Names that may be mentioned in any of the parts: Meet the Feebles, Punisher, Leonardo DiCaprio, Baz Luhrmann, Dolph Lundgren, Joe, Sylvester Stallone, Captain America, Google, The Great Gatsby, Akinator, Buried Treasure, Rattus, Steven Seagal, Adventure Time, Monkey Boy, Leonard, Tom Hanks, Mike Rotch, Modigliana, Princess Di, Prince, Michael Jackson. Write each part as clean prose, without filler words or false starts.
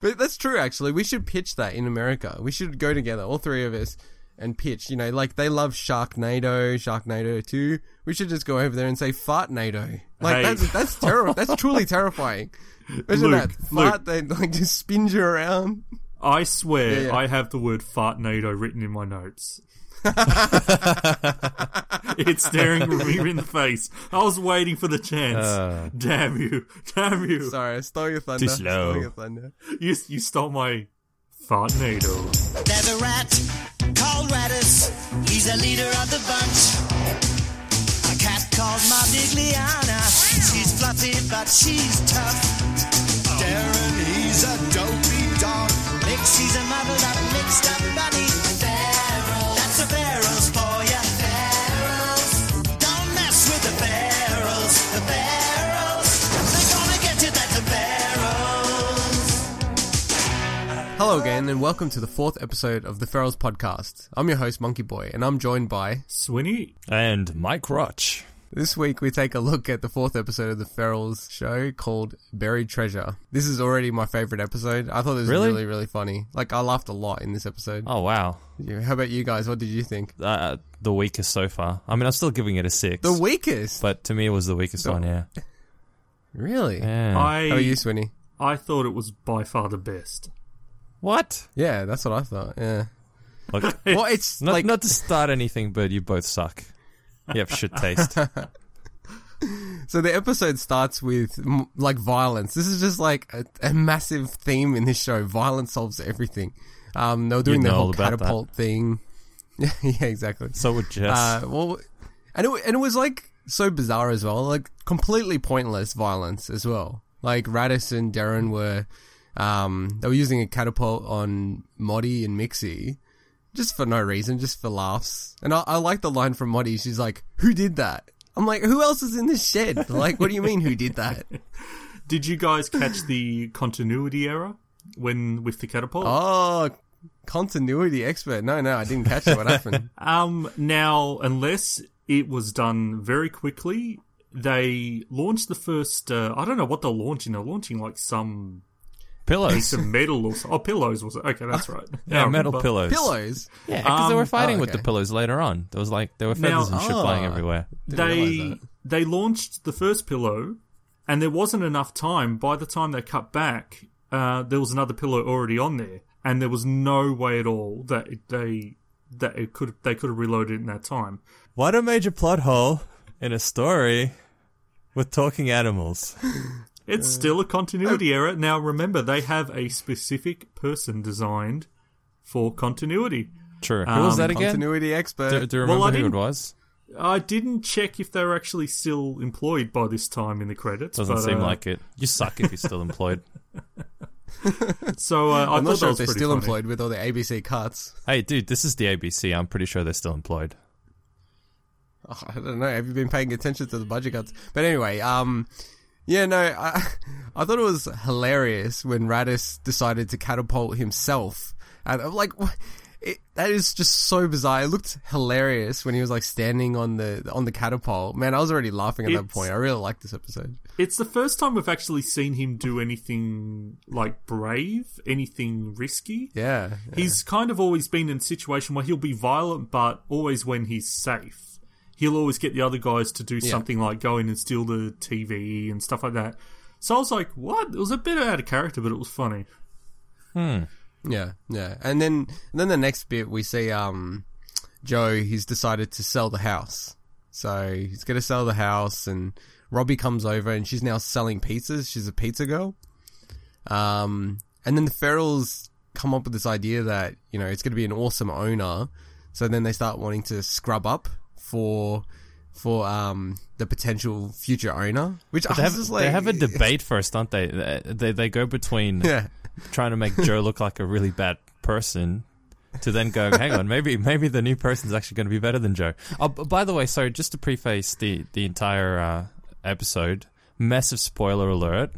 But that's true, actually. We should pitch that in America. We should go together, all three of us, and pitch. You know, like they love Sharknado, Sharknado 2. We should just go over there and say Fartnado. Like, hey. That's terrible. That's truly terrifying. Imagine Luke, that. Fart, they like just spin you around. I swear I have the word Fartnado written in my notes. It's staring me in the face. I was waiting for the chance. Damn you. Damn you. Sorry, I stole your thunder. Too slow. You stole my Fartnado. There's a rat called Rattus. He's a leader of the bunch. A cat called Modigliana. She's fluffy, but she's tough. Darren, he's a dopey dog. Mixie's a muddled up, mixed up bunny. Ferals. That's the Ferals for ya. Ferals. Don't mess with the Ferals. The Ferals. They're gonna get you, that's the Ferals. Hello again, and welcome to the fourth episode of the Ferals podcast. I'm your host, Monkey Boy, and I'm joined by Swinny and Mike Rotch. This week, we take a look at the fourth episode of the Ferals show called Buried Treasure. This is already my favourite episode. I thought it was really, really funny. Like, I laughed a lot in this episode. Oh, wow. Yeah, how about you guys? What did you think? The weakest so far. I mean, I'm still giving it a 6. The weakest? But to me, it was the weakest one, yeah. Really? Yeah. How are you, Swinny? I thought it was by far the best. What? Yeah, that's what I thought, yeah. Look, well, it's not, like... not to start anything, but you both suck. Yep, shit taste. So the episode starts with, like, violence. This is just, like, a massive theme in this show. Violence solves everything. They were doing the whole catapult thing. Yeah, exactly. So would Jess. And it was, like, so bizarre as well. Like, completely pointless violence as well. Like, Rattus and Darren were... they were using a catapult on Modi and Mixie. Just for no reason, just for laughs. And I like the line from Modi. She's like, who did that? I'm like, who else is in this shed? Like, what do you mean, who did that? Did you guys catch the continuity error with the catapult? Oh, continuity expert. No, I didn't catch it. What happened? Now, unless it was done very quickly, they launched the first... I don't know what they're launching. They're launching, like, some... Pillows. Some metal or something. Oh, pillows. Was it? Okay, that's right. Yeah, metal pillows. Pillows? Yeah, because they were fighting with the pillows later on. There was like, there were feathers and shit flying everywhere. They launched the first pillow, and there wasn't enough time. By the time they cut back, there was another pillow already on there, and there was no way at all that they could have reloaded it in that time. What a major plot hole in a story with talking animals. It's still a continuity error. Now, remember, they have a specific person designed for continuity. True. Who was that again? Continuity expert. Do you remember who it was? I didn't check if they were actually still employed by this time in the credits. Doesn't seem like it. You suck if you're still employed. So I'm not sure if they're still funny. Employed with all the ABC cuts. Hey, dude, this is the ABC. I'm pretty sure they're still employed. Oh, I don't know. Have you been paying attention to the budget cuts? But anyway, yeah, no, I thought it was hilarious when Rattus decided to catapult himself. And I'm like, that is just so bizarre. It looked hilarious when he was like standing on the catapult. Man, I was already laughing at that point. I really liked this episode. It's the first time we've actually seen him do anything like brave, anything risky. Yeah. He's kind of always been in a situation where he'll be violent, but always when he's safe. He'll always get the other guys to do something like go in and steal the TV and stuff like that. So I was like, what? It was a bit out of character, but it was funny. Yeah, yeah. And then the next bit we see Joe, he's decided to sell the house. So he's going to sell the house, and Robbie comes over, and she's now selling pizzas. She's a pizza girl. And then the Ferals come up with this idea that, you know, it's going to be an awesome owner. So then they start wanting to scrub up for the potential future owner, which I was like, they have a debate first, don't they? They go between trying to make Joe look like a really bad person to then go, hang on, maybe the new person's actually going to be better than Joe. Oh, by the way, sorry, just to preface the entire episode, massive spoiler alert,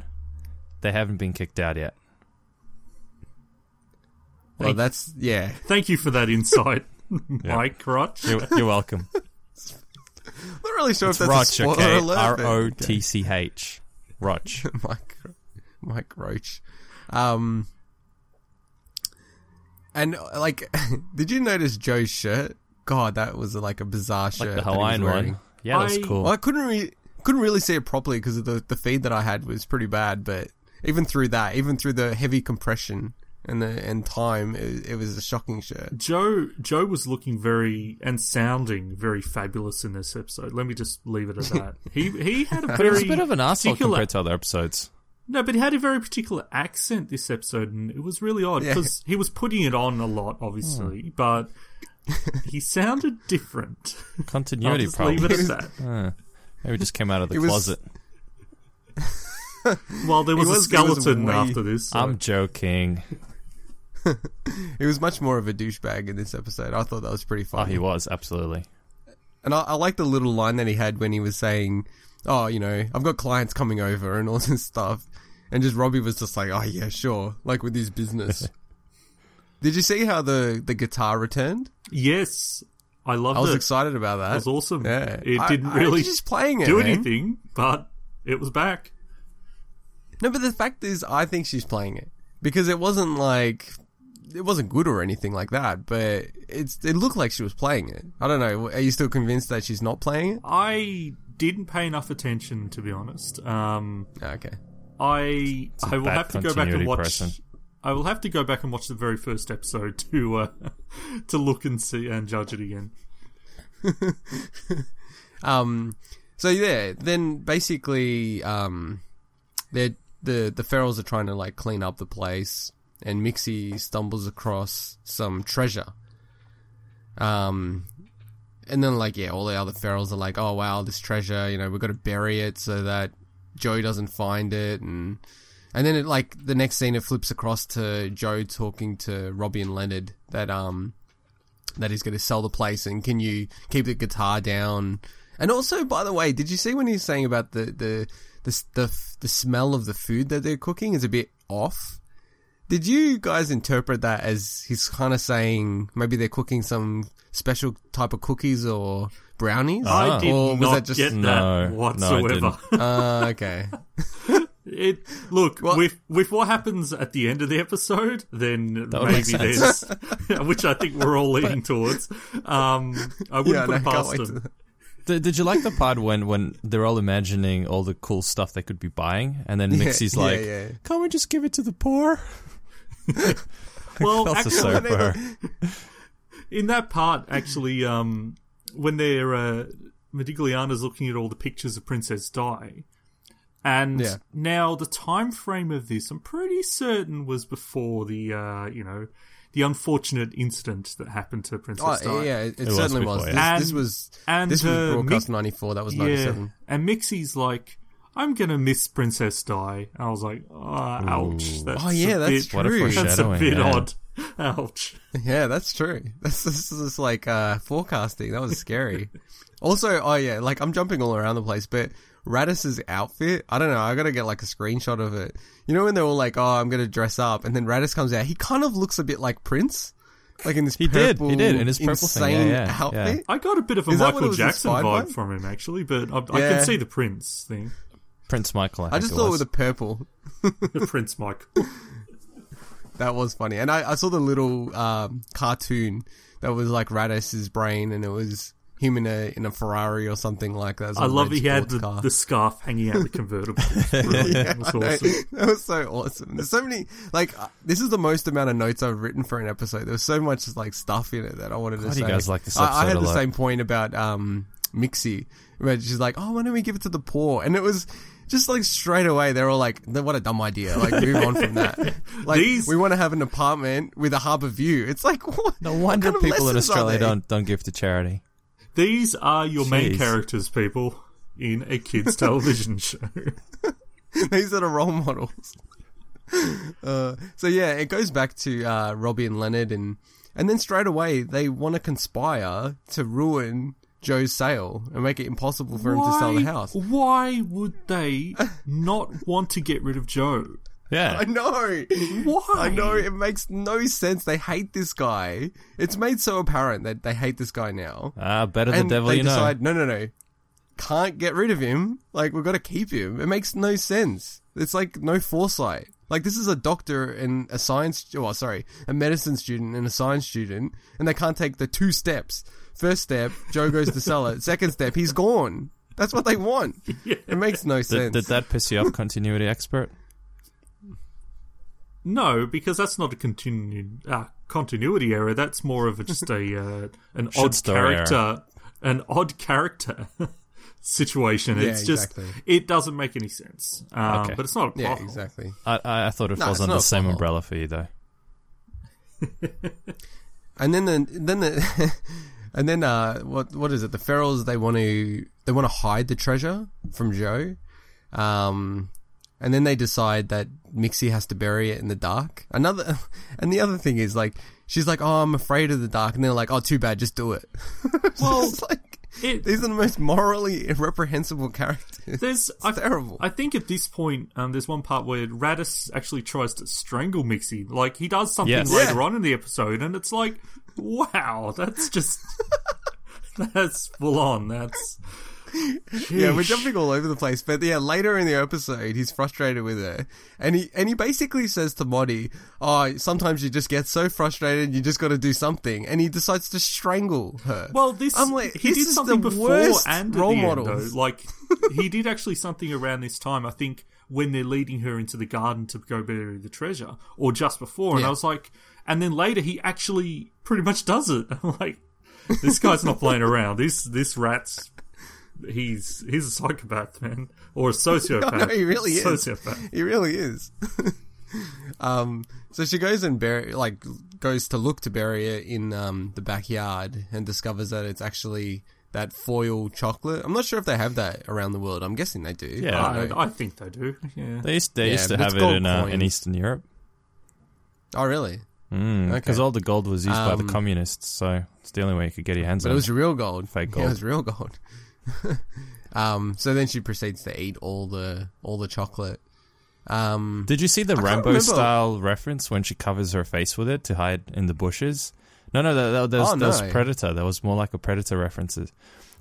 they haven't been kicked out yet. Well, that's, yeah. Thank you for that insight, Mike Crotch. You're welcome. I'm not really sure if that's Roch, a spoiler alert. Rotch. Roch. Mike Roach. And, like, did you notice Joe's shirt? God, that was, like, a bizarre shirt. Like the Hawaiian one. Yeah, that's cool. Well, I couldn't really see it properly because the feed that I had was pretty bad, but even through the heavy compression and time, it was a shocking shirt. Joe was looking very, and sounding very fabulous in this episode. Let me just leave it at that. He had a very He was a bit of an asshole compared to other episodes. No, but he had a very particular accent this episode, and it was really odd because he was putting it on a lot, obviously, but he sounded different. Continuity problem. Leave it at that. Maybe just came out of the closet. Well, there was a skeleton after this. So. I'm joking. He was much more of a douchebag in this episode. I thought that was pretty funny. Oh, he was, absolutely. And I like the little line that he had when he was saying, oh, you know, I've got clients coming over and all this stuff. And just Robbie was just like, oh, yeah, sure. Like with his business. Did you see how the guitar returned? Yes. I loved it. I was excited about that. It was awesome. Yeah. It didn't really just playing it, do anything, but it was back. No, but the fact is, I think she's playing it. Because it wasn't like... It wasn't good or anything like that, but it looked like she was playing it. I don't know. Are you still convinced that she's not playing it? I didn't pay enough attention, to be honest. Okay. I will have to go back and watch. Person. I will have to go back and watch the very first episode to look and see and judge it again. So yeah, then basically, the Ferals are trying to like clean up the place, and Mixie stumbles across some treasure. And then, like, yeah, all the other Ferals are like, oh, wow, this treasure, you know, we've got to bury it so that Joe doesn't find it. And then, it, like, the next scene, it flips across to Joe talking to Robbie and Leonard that he's going to sell the place and can you keep the guitar down. And also, by the way, did you see when he's saying about the smell of the food that they're cooking is a bit off? Did you guys interpret that as he's kind of saying maybe they're cooking some special type of cookies or brownies? I did or was not that just, get that whatsoever. No, okay. With what happens at the end of the episode, then maybe there's... which I think we're all leaning towards. I wouldn't put it past them. Did you like the part when they're all imagining all the cool stuff they could be buying? And then Mixie's like, can't we just give it to the poor? Well, actually, in that part, actually, when they're Modigliana's looking at all the pictures of Princess Di, and now the time frame of this, I'm pretty certain, was before the unfortunate incident that happened to Princess Di. Yeah, it certainly was. Before, yeah. This was broadcast 94. That was 97. Yeah. And Mixie's like, I'm going to miss Princess Di. I was like, ouch. That's a bit odd. Ouch. Yeah, that's true. This is like forecasting. That was scary. Also, like I'm jumping all around the place, but Rattus's outfit, I don't know, I got to get like a screenshot of it. You know when they're all like, oh, I'm going to dress up, and then Rattus comes out, he kind of looks a bit like Prince. Like in this purple, he did in his purple insane outfit. Yeah. I got a bit of a Michael Jackson vibe from him, actually, but I can see the Prince thing. Prince Michael. I just thought it was a purple. The Prince Michael. That was funny. And I saw the little cartoon that was like Rattus's brain, and it was him in a Ferrari or something like that. I love that he had the scarf hanging out the convertible. It was awesome. That was so awesome. There's so many, like, this is the most amount of notes I've written for an episode. There was so much, like, stuff in it that I wanted to say. You guys like this episode. I had the same point about Mixie, where she's like, oh, why don't we give it to the poor? And it was just like straight away, they're all like, what a dumb idea. Like, move on from that. Like, we want to have an apartment with a harbour view. It's like, what? No wonder what people in Australia don't give to charity. These are your main characters, people, in a kids' television show. These are the role models. So, yeah, it goes back to Robbie and Leonard. And then straight away, they want to conspire to ruin Joe's sale and make it impossible for him to sell the house. Why would they not want to get rid of Joe? Yeah, I know. Why? I know, it makes no sense. They hate this guy. It's made so apparent that they hate this guy now. Better the devil you know. They decide, no, can't get rid of him. Like, we've got to keep him. It makes no sense. It's like no foresight. Like, this is a doctor and a medicine student and a science student, and they can't take the two steps. First step, Joe goes to sell it. Second step, he's gone. That's what they want. Yeah. It makes no sense. Did that piss you off, continuity expert? No, because that's not a continuity error. That's more of an odd character situation. Yeah, it's just it doesn't make any sense. Okay. But it's not a plot. Yeah, exactly. I thought it falls under the same umbrella for you though. And then what is it? The Ferals, they want to hide the treasure from Joe, and then they decide that Mixie has to bury it in the dark. The other thing is, like, she's like, "Oh, I'm afraid of the dark," and they're like, "Oh, too bad, just do it." Well, these are the most morally irreprehensible characters. It's terrible. I think at this point, there's one part where Rattus actually tries to strangle Mixie. Like, he does something later on in the episode, and it's like, wow, that's just... that's full on. That's... Sheesh. Yeah, we're jumping all over the place. But yeah, later in the episode, he's frustrated with her. And he basically says to Modi, oh, sometimes you just get so frustrated, you just got to do something. And he decides to strangle her. Well, he did something before and role models. Like, he did actually something around this time, I think, when they're leading her into the garden to go bury the treasure. Or just before. And I was like... And then later, he actually pretty much does it. I'm like, this guy's not playing around. This rat's... He's a psychopath, man. Or a sociopath. No, he really is. Sociopath. He really is. So she goes and goes to look to bury it in the backyard and discovers that it's actually that foil chocolate. I'm not sure if they have that around the world. I'm guessing they do. Yeah, I think they do. Yeah. They used to have it in Eastern Europe. Oh, really? Because all the gold was used by the communists, so it's the only way you could get your hands on it. But it was real gold. Fake gold. Yeah, it was real gold. So then she proceeds to eat all the chocolate. Did you see the Rambo style reference when she covers her face with it to hide in the bushes? No, that was Predator. That was more like a Predator references.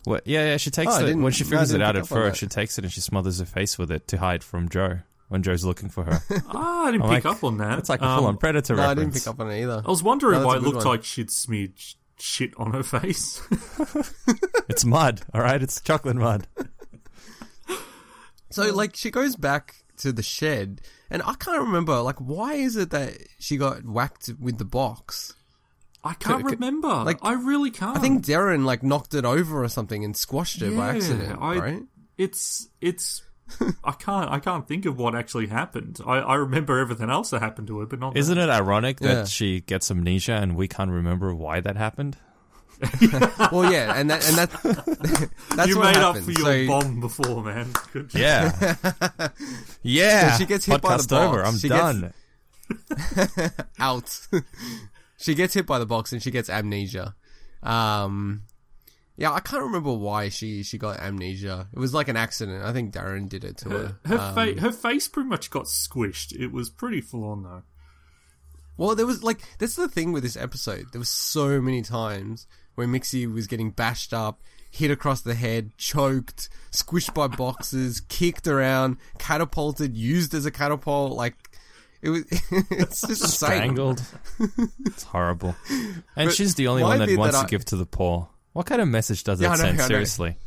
Well, yeah, she takes it when she figures it out at first. She takes it and she smothers her face with it to hide from Joe when Joe's looking for her. I didn't pick up on that. It's like a full-on Predator reference. I didn't pick up on it either. I was wondering why it looked like she'd smeared shit on her face. It's mud, alright? It's chocolate mud. So, like, she goes back to the shed, and I can't remember, like, why is it that she got whacked with the box? I can't remember. Like, I really can't. I think Darren, like, knocked it over or something and squashed it by accident, right? It's... I can't think of what actually happened. I remember everything else that happened to her, but not. Isn't it ironic that she gets amnesia and we can't remember why that happened? Well, yeah, and that that's you what made happened. Up for your bomb before, man. Good job. Yeah, yeah. So she gets hit by the box. Over. I'm done. Out. She gets hit by the box and she gets amnesia. Yeah, I can't remember why she got amnesia. It was like an accident. I think Darren did it to her. Her face pretty much got squished. It was pretty full on, though. Well, there was, like... That's the thing with this episode. There was so many times where Mixie was getting bashed up, hit across the head, choked, squished by boxes, kicked around, catapulted, used as a catapult, like... It was. It's just strangled. It's horrible. And she's the only one that wants to give to the poor. What kind of message does that send? Seriously.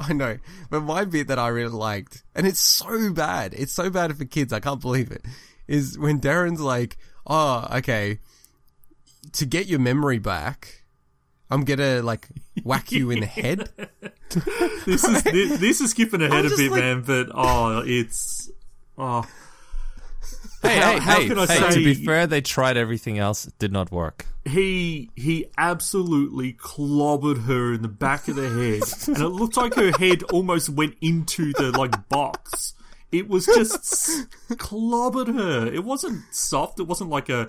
I know. But my bit that I really liked, and it's so bad. It's so bad for kids. I can't believe it. Is when Darren's like, oh, okay, to get your memory back, I'm going to, like, whack you in the head. This is skipping ahead a bit, like, man, but, oh, it's... Oh. Hey, to be fair, they tried everything else. It did not work. He absolutely clobbered her in the back of the head. And it looked like her head almost went into the, like, box. It was just clobbered her. It wasn't soft. It wasn't like a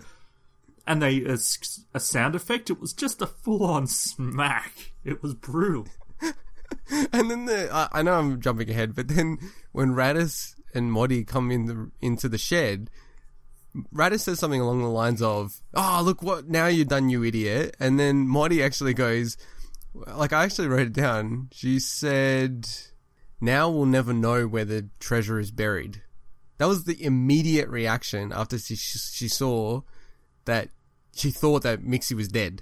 sound effect. It was just a full-on smack. It was brutal. And then I know I'm jumping ahead, but then when Rattus and Modi come into the shed, Rattus says something along the lines of, oh, look, what, now you're done, you idiot. And then Modi actually goes, like, I actually wrote it down. She said, now we'll never know where the treasure is buried. That was the immediate reaction after she saw that she thought that Mixie was dead,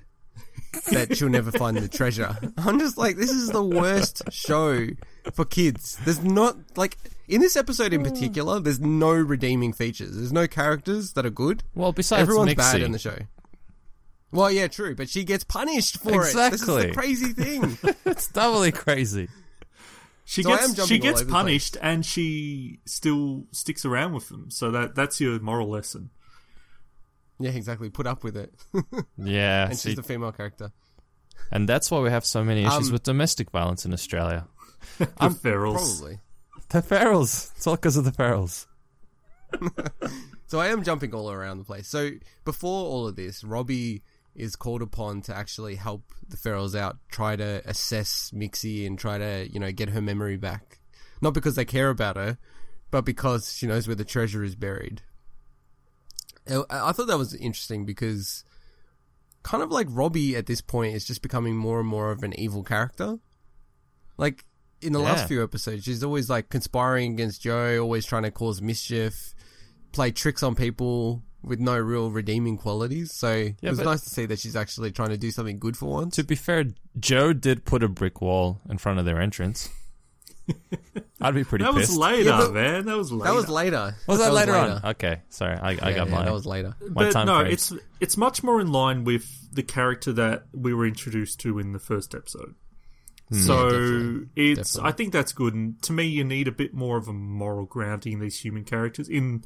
that she'll never find the treasure. I'm just like, this is the worst show for kids. There's not, like, in this episode in particular, there's no redeeming features. There's no characters that are good. Well, besides everyone's Mixie. Bad in the show. Well, yeah, true, but she gets punished for it. This is the crazy thing. It's doubly crazy. She gets punished and she still sticks around with them. So that's your moral lesson. Yeah, exactly. Put up with it. Yeah. And she's the female character. And that's why we have so many issues with domestic violence in Australia. The Ferals. Probably. The Ferals. It's all because of the Ferals. So I am jumping all around the place. So before all of this, Robbie is called upon to actually help the Ferals out, try to assess Mixie and try to, you know, get her memory back. Not because they care about her, but because she knows where the treasure is buried. I thought that was interesting because kind of like Robbie at this point is just becoming more and more of an evil character. Like in the last few episodes, she's always like conspiring against Joe, always trying to cause mischief, play tricks on people with no real redeeming qualities. So it was nice to see that she's actually trying to do something good for once. To be fair, Joe did put a brick wall in front of their entrance. I'd be pretty pissed. That was later, man. That was later. Was that later on? Okay, sorry. I got mine. That was later. It's much more in line with the character that we were introduced to in the first episode. So definitely. I think that's good. And to me, you need a bit more of a moral grounding in these human characters, in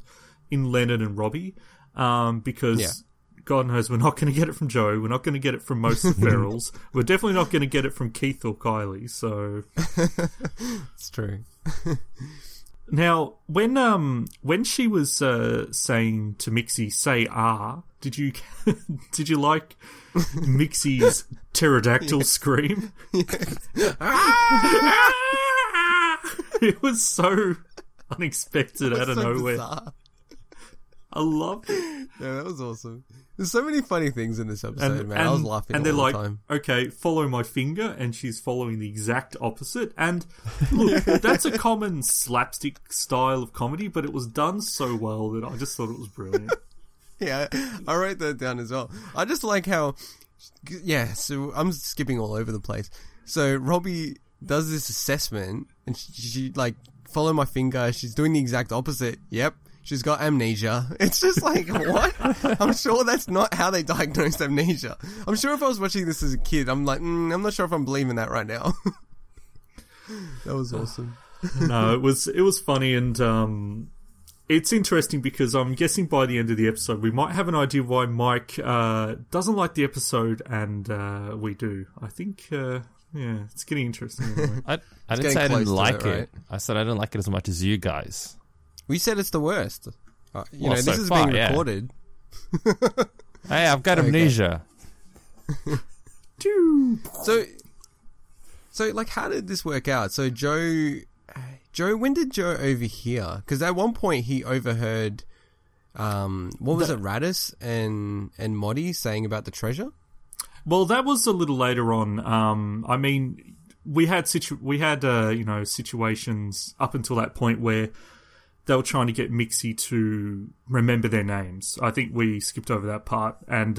Leonard and Robbie, because God knows we're not going to get it from Joe. We're not going to get it from most of the Ferals. We're definitely not going to get it from Keith or Kylie. So it's true. Now, when she was saying to Mixie, "Say ah," did you like Mixie's pterodactyl scream? It was so unexpected out of nowhere. Bizarre. I love it. Yeah, that was awesome. There's so many funny things in this episode, man. I was laughing all the time. And they're like, okay, follow my finger, and she's following the exact opposite. And look, that's a common slapstick style of comedy, but it was done so well that I just thought it was brilliant. Yeah, I wrote that down as well. I just like how... Yeah, so I'm skipping all over the place. So Robbie does this assessment, and she like, follow my finger. She's doing the exact opposite. Yep. She's got amnesia. It's just like, what? I'm sure that's not how they diagnosed amnesia. I'm sure if I was watching this as a kid, I'm like, I'm not sure if I'm believing that right now. That was awesome. No, it was funny, and it's interesting because I'm guessing by the end of the episode, we might have an idea why Mike doesn't like the episode, and we do. I think, yeah, it's getting interesting. Anyway. I didn't say I didn't like it. Right? I said I don't like it as much as you guys. We said it's the worst. This is being recorded. Yeah. Hey, I've got amnesia. So, like, how did this work out? So, Joe, when did Joe overhear? Because at one point he overheard, Rattus and Modi saying about the treasure? Well, that was a little later on. I mean, we had situations up until that point where they were trying to get Mixie to remember their names. I think we skipped over that part. And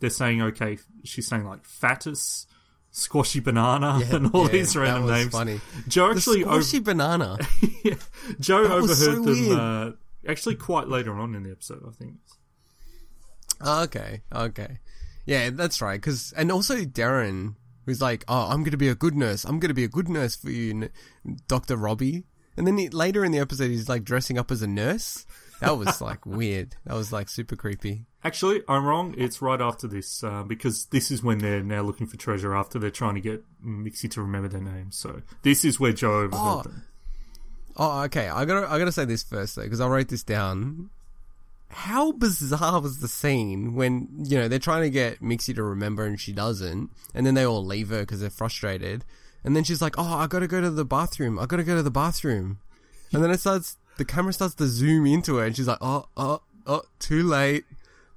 they're saying, okay, she's saying like Fattus Squashy Banana and all these random that was names. Funny. Joe actually Squashy Banana. Yeah, Joe that overheard so them actually quite later on in the episode, I think. Okay. Yeah, that's right. And also Darren was like, "Oh, I'm going to be a good nurse. I'm going to be a good nurse for you, Dr. Robbie." And then later in the episode, he's like dressing up as a nurse. That was like weird. That was like super creepy. Actually, I'm wrong. It's right after this because this is when they're now looking for treasure after they're trying to get Mixie to remember their name. So this is where Joe overheard them. Oh, okay. I gotta say this first though because I wrote this down. How bizarre was the scene when, you know, they're trying to get Mixie to remember and she doesn't, and then they all leave her because they're frustrated, and then she's like, "Oh, I gotta go to the bathroom," and then the camera starts to zoom into her, and she's like, "Oh, too late."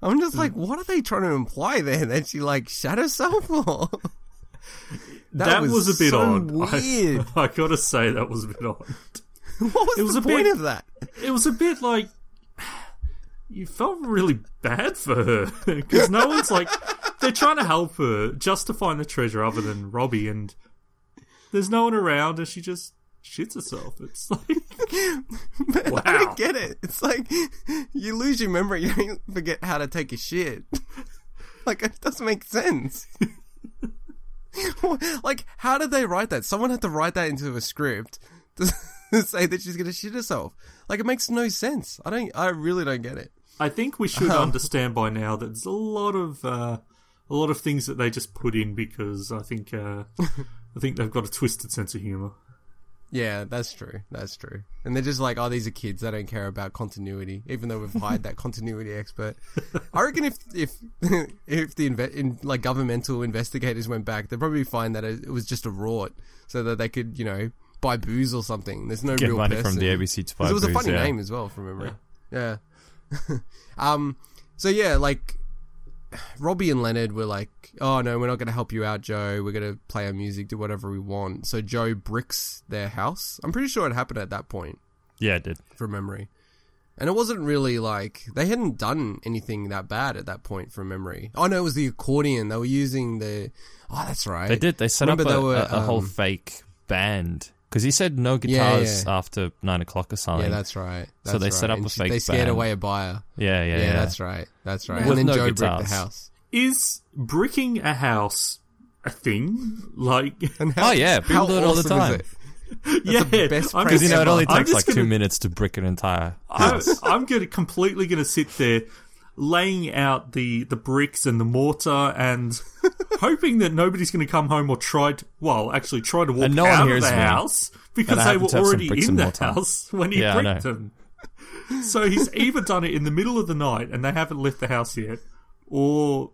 I'm just like, what are they trying to imply there? That she like shat herself? Or that was a bit so odd. Weird. I gotta say that was a bit odd. What was the point of that? It was a bit like. You felt really bad for her because no one's like they're trying to help her just to find the treasure other than Robbie, and there's no one around, and she just shits herself. It's like, wow. I don't get it. It's like you lose your memory, you forget how to take a shit. Like it doesn't make sense. Like how did they write that? Someone had to write that into a script. To say that she's gonna shit herself. Like it makes no sense. I really don't get it. I think we should understand by now that there's a lot of things that they just put in because I think they've got a twisted sense of humor. Yeah, that's true. And they're just like, oh, these are kids. They don't care about continuity, even though we've hired that continuity expert. I reckon if the governmental investigators went back, they'd probably find that it was just a rort, so that they could, you know, buy booze or something. There's no real person. Get money from the ABC to buy booze. It was a funny name as well, from memory. Yeah. So yeah, like Robbie and Leonard were like, "Oh no, we're not going to help you out, Joe. We're going to play our music, do whatever we want." So Joe bricks their house. I'm pretty sure it happened at that point. Yeah, it did. From memory. And it wasn't really like they hadn't done anything that bad at that point from memory. Oh no, it was the accordion they were using. Oh, that's right. They did. They set up a whole fake band. Because he said no guitars after 9 o'clock or something. Yeah, that's right. So they set up a fake band. They scared away a buyer. Yeah. That's right. And then Joe bricked the house. Is bricking a house a thing? Like, oh yeah, people do it all the time. Yeah, because you know it only takes like 2 minutes to brick an entire house. I'm completely gonna sit there, laying out the bricks and the mortar and hoping that nobody's going to come home or try to walk out of the house because they were already in the house when he bricked them. So he's either done it in the middle of the night and they haven't left the house yet, or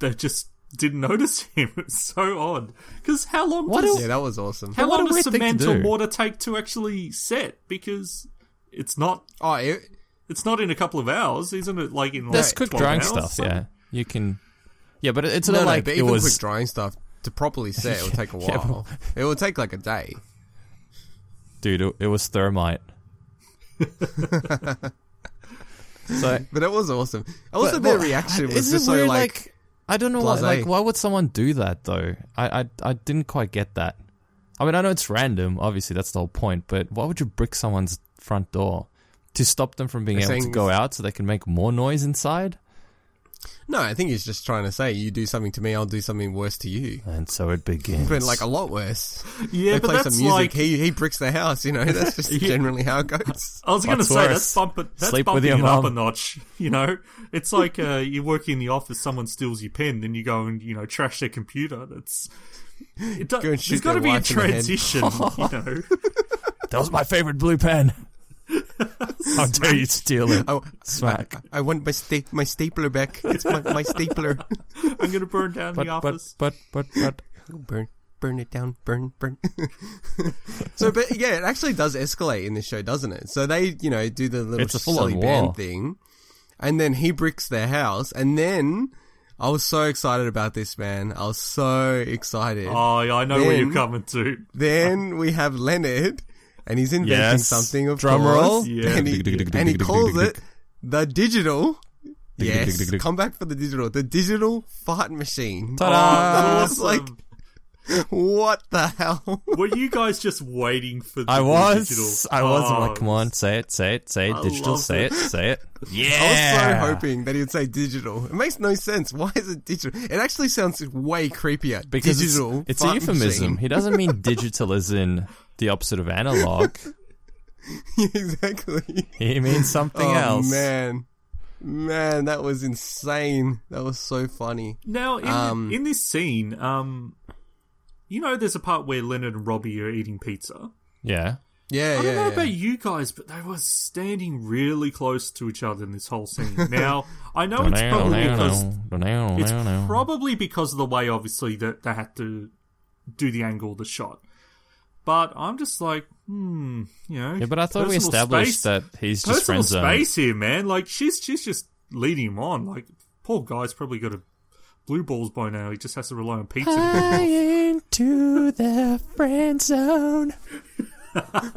they just didn't notice him. It's so odd. Because how long does... Yeah, that was awesome. How long does cement or mortar take to actually set? Because it's not... Oh, it's not in a couple of hours, isn't it? Like in that's quick drying stuff. Yeah, you can. Yeah, but it's not like it was quick drying stuff to properly set. It will take a while. Yeah, but... It will take like a day. Dude, it was thermite. But it was awesome. Also, their reaction was just so weird, like I don't know why. Like, why would someone do that though? I didn't quite get that. I mean, I know it's random. Obviously, that's the whole point. But why would you brick someone's front door? To stop them from being able to go out so they can make more noise inside? No, I think he's just trying to say, you do something to me, I'll do something worse to you. And so it begins. But like a lot worse. Yeah, they play some music, like... he bricks the house, you know, that's just generally how it goes. I was going to say, that's bumping it up a notch, you know? It's like you're working in the office, someone steals your pen, then you go and, you know, trash their computer. There's got to be a transition, you know? That was my favorite blue pen. How dare you steal it? Smack. I want my stapler back. It's my stapler. I'm gonna burn down the office. But burn it down. Burn. So, but yeah, it actually does escalate in this show, doesn't it? So they, you know, do the little silly band thing, and then he bricks their house, and then I was so excited about this, man. I was so excited. Oh, yeah, I know where you're coming to. Then we have Leonard. And he's inventing something, of drum roll, and he calls it the digital Yes, come back for the digital fart machine. Ta-da! Awesome. Like, what the hell? Were you guys just waiting for the digital? I was. I'm like, come on, say it. Digital, say it. Yeah. I was so hoping that he'd say digital. It makes no sense. Why is it digital? It actually sounds way creepier. Because digital. It's a euphemism. Machine. He doesn't mean digital as in the opposite of analog. Exactly. He means something else. Oh, man. Man, that was insane. That was so funny. Now, in this scene, you know, there's a part where Leonard and Robbie are eating pizza. Yeah. Yeah, I don't know about you guys, but they were standing really close to each other in this whole scene. Now, I know it's probably because of the way, obviously, that they had to do the angle of the shot. But I'm just like, you know. Yeah, but I thought we established that he's just friend zone. Personal space here, man. Like, she's just leading him on. Like, poor guy's probably got a blue balls by now. He just has to rely on pizza. High into the friend zone. But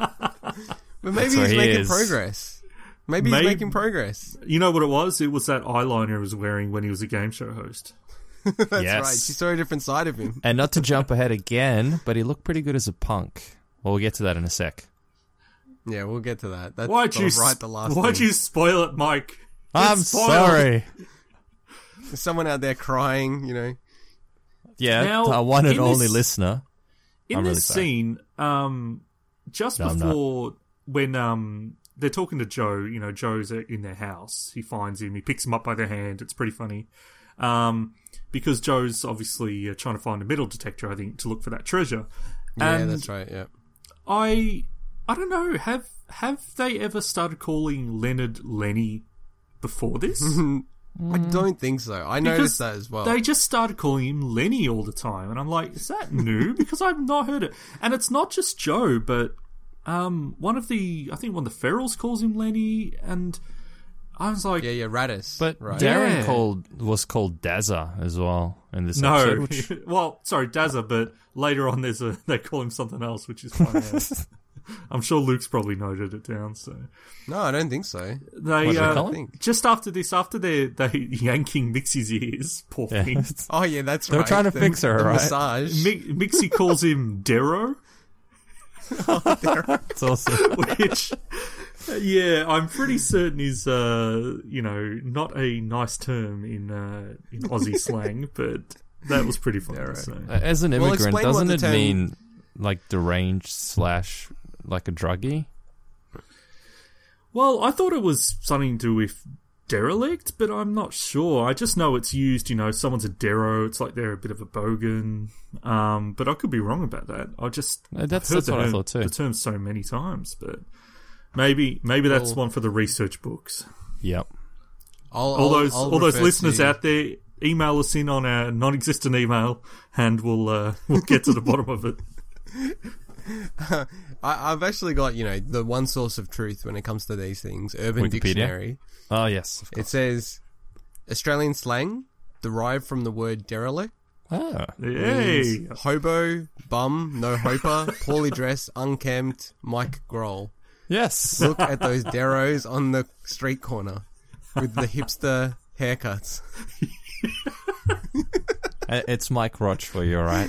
maybe he's making progress. Maybe he's making progress. You know what it was? It was that eyeliner he was wearing when he was a game show host. That's right. She saw a different side of him. And not to jump ahead again, but he looked pretty good as a punk. Well, we'll get to that in a sec. Yeah, we'll get to that. That's why'd you spoil it, Mike? I'm sorry. There's someone out there crying, you know. Yeah, now, our one and only listener. In this scene, before when they're talking to Joe, you know, Joe's in their house. He finds him. He picks him up by the hand. It's pretty funny. Because Joe's obviously trying to find a metal detector, I think, to look for that treasure. Yeah, and that's right, yeah. I don't know, have they ever started calling Leonard Lenny before this? I don't think so. Noticed that as well. They just started calling him Lenny all the time, and I'm like, is that new? Because I've not heard it. And it's not just Joe, but one of the Ferals calls him Lenny, and I was like... Yeah, Rattus. But right. Darren was called Dazza as well in this episode. Well, sorry, Dazza, but later on they call him something else, which is funny. I'm sure Luke's probably noted it down, so... No, I don't think so. Just after this, after they're yanking Mixie's ears, poor thing. Oh, yeah, that's right. They're trying to fix her, right? Massage. Mixie calls him Darrow. Oh, Darrow. It's awesome. Which... Yeah, I'm pretty certain is, not a nice term in Aussie slang, but that was pretty funny. Right. So. As an immigrant, doesn't it mean, like, deranged / like a druggie? Well, I thought it was something to do with derelict, but I'm not sure. I just know it's used, you know, someone's a dero, it's like they're a bit of a bogan, but I could be wrong about that. I thought too. The term so many times, but... Maybe that's one for the research books. Yep. All those listeners out there, email us in on our non-existent email, and we'll get to the bottom of it. I've actually got the one source of truth when it comes to these things, Urban Wikipedia. Dictionary. Oh yes, of course. It says Australian slang derived from the word derelict. Ah, yay! Hobo, bum, no hoper, poorly dressed, unkempt, Mike Grohl. Yes. Look at those Darrows on the street corner with the hipster haircuts. It's Mike Roch for you, all right?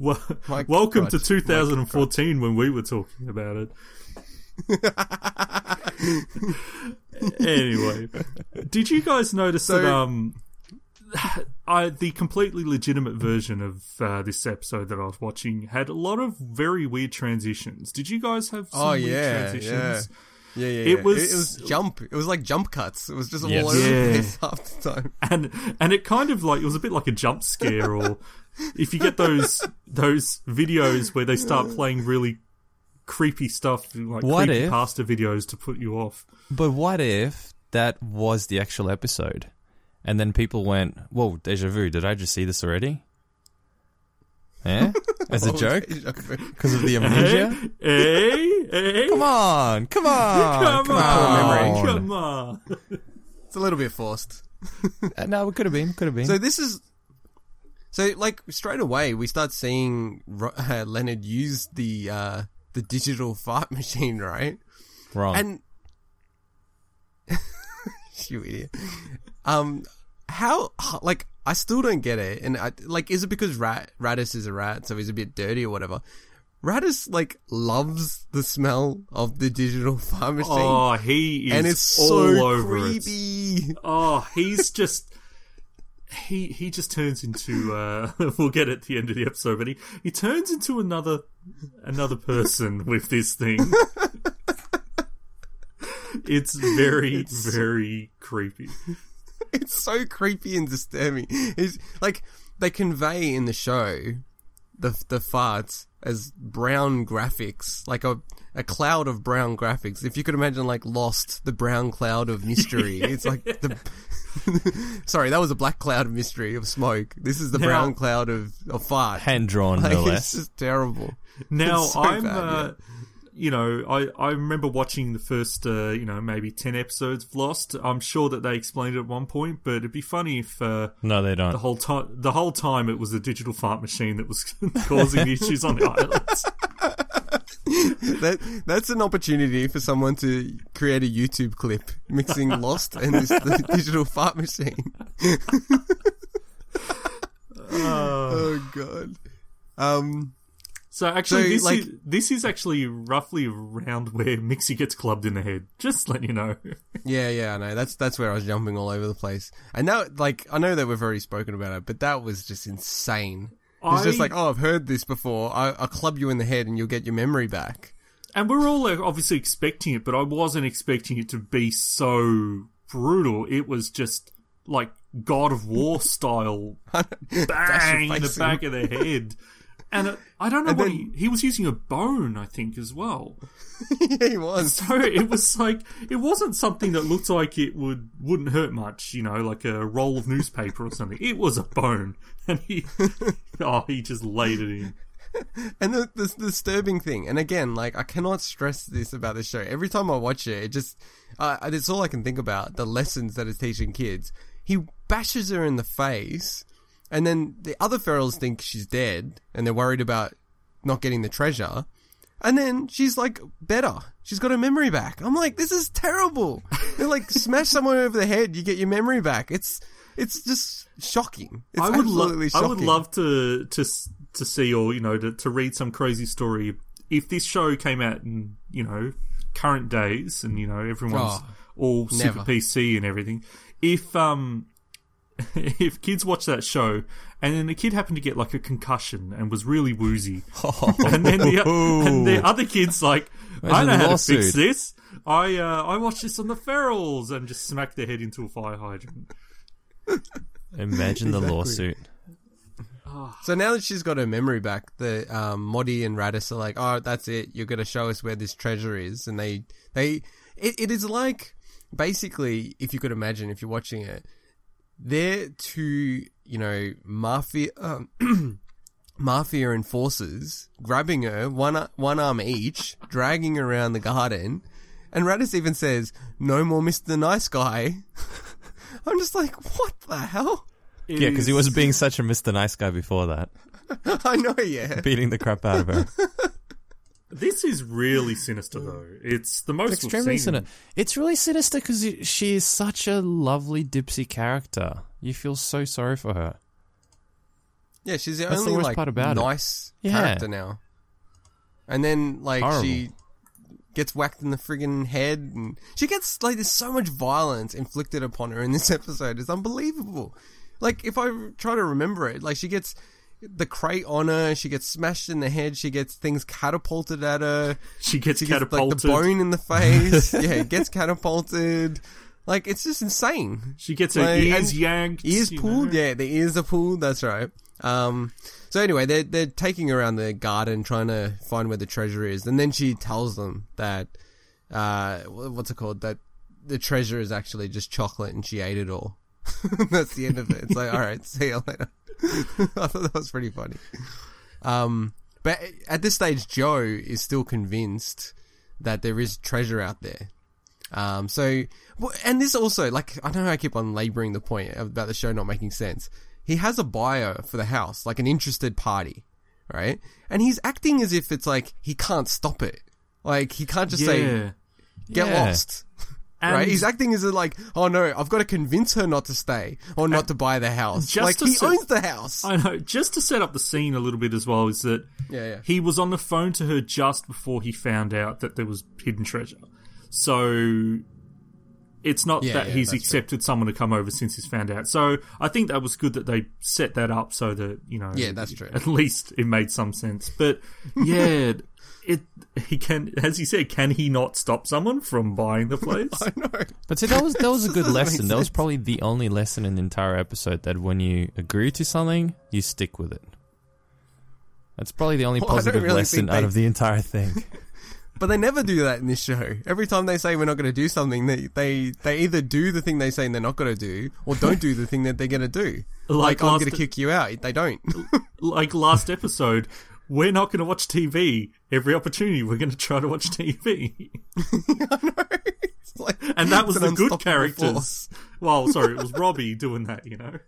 Well, welcome to 2014 when we were talking about it. Anyway, did you guys notice that the completely legitimate version of this episode that I was watching had a lot of very weird transitions. Did you guys have some weird transitions? Yeah. It was like jump cuts. It was just all over the place half the time. And it kind of it was a bit like a jump scare, or if you get those videos where they start playing really creepy stuff, like creepypasta videos to put you off. But what if that was the actual episode? And then people went, whoa, déjà vu, did I just see this already? Eh? As a joke? Because of the amnesia? Hey? Come on! Come on! It's a little bit forced. No, it could have been. So, straight away, we start seeing Leonard use the digital fart machine, right? Wrong. And... You idiot. How, like, I still don't get it. And I, like, is it because Rattus is a rat, so he's a bit dirty or whatever? Rattus, like, loves the smell of the digital fire machine. Oh, he is, and it's all so over creepy. It. Oh, he's just he just turns into we'll get it at the end of the episode, but he turns into another person with this thing. It's very creepy. It's so creepy and disturbing. It's like they convey in the show the farts as brown graphics, like a cloud of brown graphics. If you could imagine, like, Lost, the brown cloud of mystery. Yeah. It's like the sorry, that was a black cloud of mystery of smoke. This is the brown cloud of fart. Hand drawn, like, no less. It's just terrible. Now so I'm bad, you know, I remember watching the first, maybe 10 episodes of Lost. I'm sure that they explained it at one point, but it'd be funny if... no, they don't. The whole time it was the digital fart machine that was causing the issues on the islands. That's an opportunity for someone to create a YouTube clip mixing Lost and this digital fart machine. Oh, God. So actually, this is actually roughly around where Mixie gets clubbed in the head. Just let you know. Yeah, I know. That's where I was jumping all over the place. And now, like, I know that we've already spoken about it, but that was just insane. It's just like, oh, I've heard this before. I'll club you in the head and you'll get your memory back. And we're all obviously expecting it, but I wasn't expecting it to be so brutal. It was just like God of War style, bang in the back of the head. And I don't know what he was using a bone, I think, as well. Yeah, he was. So it was like, it wasn't something that looked like it wouldn't hurt much, you know, like a roll of newspaper or something. It was a bone. And he just laid it in. And the disturbing thing, and again, like, I cannot stress this about this show. Every time I watch it, it just, it's all I can think about, the lessons that it's teaching kids. He bashes her in the face. And then the other Ferals think she's dead, and they're worried about not getting the treasure. And then she's, like, better. She's got her memory back. I'm like, this is terrible. They're like, smash someone over the head, you get your memory back. It's just shocking. It's absolutely shocking. I would love to see, or, you know, to read some crazy story. If this show came out in, you know, current days, and, you know, everyone's all super PC and everything. If kids watch that show and then the kid happened to get, like, a concussion and was really woozy, and then the other kid's like, I know how to fix this. I watched this on the Ferals, and just smacked their head into a fire hydrant. Imagine the lawsuit. So now that she's got her memory back, the Modi and Rattus are like, oh, that's it. You're going to show us where this treasure is. And it is like, basically, if you could imagine, if you're watching it, they're two, you know, mafia enforcers grabbing her, one arm each, dragging her around the garden. And Rattus even says, no more Mr. Nice Guy. I'm just like, what the hell? Yeah, because he was being such a Mr. Nice Guy before that. I know, yeah. Beating the crap out of her. This is really sinister, though. It's the most extremely sinister. It's really sinister because she is such a lovely dipsy character. You feel so sorry for her. Yeah, she's the only worst part about nice character now. And then, like, she gets whacked in the friggin' head, and she gets, like, there's so much violence inflicted upon her in this episode. It's unbelievable. Like, if I try to remember it, like, she gets the crate on her, she gets smashed in the head, she gets things catapulted at her. She gets catapulted. Gets, like, the bone in the face. Yeah, gets catapulted. Like, it's just insane. She gets her ears yanked. Ears pulled, yeah, the ears are pulled, that's right. So anyway, they're taking her around the garden trying to find where the treasure is, and then she tells them that, that the treasure is actually just chocolate and she ate it all. That's the end of it. It's like, alright, see you later. I thought that was pretty funny. But at this stage, Joe is still convinced that there is treasure out there. And this also, like, I know I keep on laboring the point about the show not making sense. He has a buyer for the house, like an interested party, right? And he's acting as if it's like he can't stop it. Like, he can't just say, get lost. And right? His acting isn't like, oh no, I've got to convince her not to stay or not to buy the house. Just like, he owns the house. I know. Just to set up the scene a little bit as well is that he was on the phone to her just before he found out that there was hidden treasure. So it's not that he's accepted someone to come over since he's found out. So I think that was good that they set that up so that, you know... Yeah, that's true. At least it made some sense. But, yeah... as you said, can he not stop someone from buying the place? I know. But see, that was a good lesson. That was probably the only lesson in the entire episode, that when you agree to something, you stick with it. That's probably the only positive lesson out of the entire thing. But they never do that in this show. Every time they say we're not going to do something, they either do the thing they say they're not going to do, or don't do the thing that they're going to do. Like I'm going to kick you out. They don't. Like last episode... We're not going to watch TV. Every opportunity, we're going to try to watch TV. I know. It's like, and that was the good characters. Well, sorry, it was Robbie doing that, you know.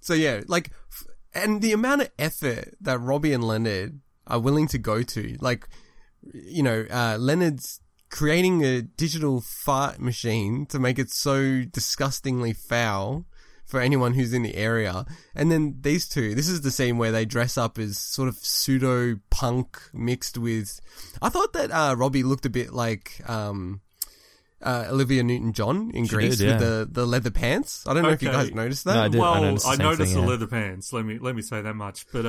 So, yeah, like, and the amount of effort that Robbie and Leonard are willing to go to, like, you know, Leonard's creating a digital fart machine to make it so disgustingly foul for anyone who's in the area. And then these two, this is the scene where they dress up as sort of pseudo-punk mixed with... I thought that Robbie looked a bit like Olivia Newton-John in Grease with the leather pants. I don't know if you guys noticed that. No, I did. Well, I noticed the leather pants. Let me say that much. But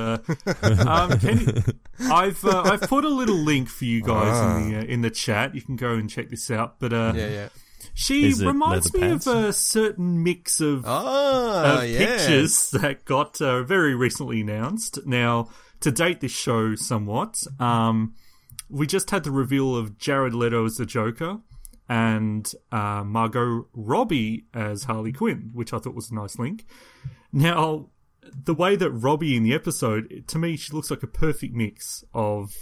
I've put a little link for you guys in the chat. You can go and check this out. But she reminds me of a certain mix of pictures that got very recently announced. Now, to date this show somewhat, we just had the reveal of Jared Leto as the Joker and Margot Robbie as Harley Quinn, which I thought was a nice link. Now, the way that Robbie in the episode, to me, she looks like a perfect mix of,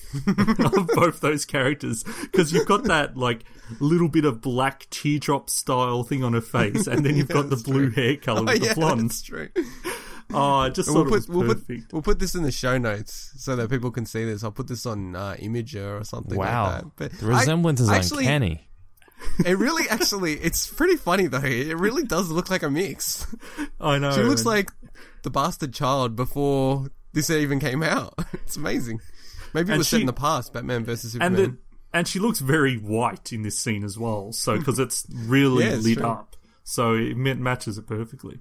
of both those characters, because you've got that like little bit of black teardrop style thing on her face, and then you've got the blue hair colour with the blonde. That's true. Oh, I just thought it was perfect. We'll put this in the show notes so that people can see this. I'll put this on Imager or something like that. But the resemblance is uncanny. It really, it's pretty funny though. It really does look like a mix. I know. She looks like the bastard child before this even came out. It's amazing. Maybe it was set in the past, Batman versus Superman. And she looks very white in this scene as well, so because it's really lit up. So it matches it perfectly.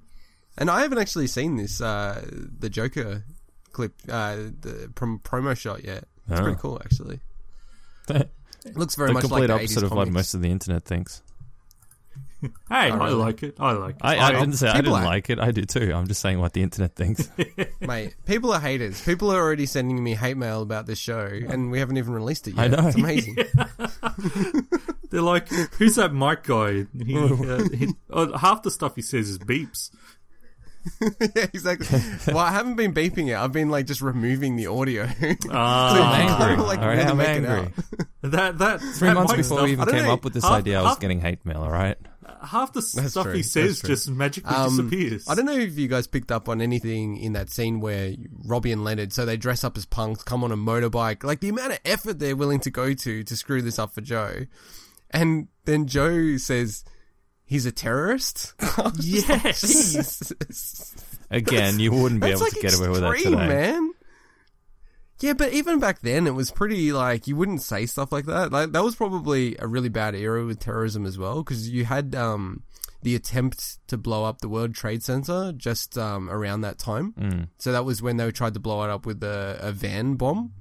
And I haven't actually seen this, the Joker clip, the promo shot yet. It's pretty cool, actually. It looks very much like the 80s comics. The complete opposite of what most of the internet thinks. Hey, I like it. I didn't say I didn't like it. I do too. I'm just saying what the internet thinks. Mate, people are haters. People are already sending me hate mail about this show, and we haven't even released it yet. I know. It's amazing. They're like, who's that Mike guy? Half the stuff he says is beeps. Yeah, exactly. Well, I haven't been beeping it. I've been like just removing the audio. So I'm like, all right, I'm angry. That 3 months before we even came up with this idea, I was getting hate mail. All right, half the stuff he says just magically disappears. I don't know if you guys picked up on anything in that scene where Robbie and Leonard, so they dress up as punks, come on a motorbike. Like the amount of effort they're willing to go to screw this up for Joe, and then Joe says, he's a terrorist? Yes. Jesus. Again, you wouldn't be able to get away with that today, man. Yeah, but even back then, it was pretty, like, you wouldn't say stuff like that. Like, that was probably a really bad era with terrorism as well, because you had the attempt to blow up the World Trade Center just around that time. Mm. So that was when they tried to blow it up with a van bomb.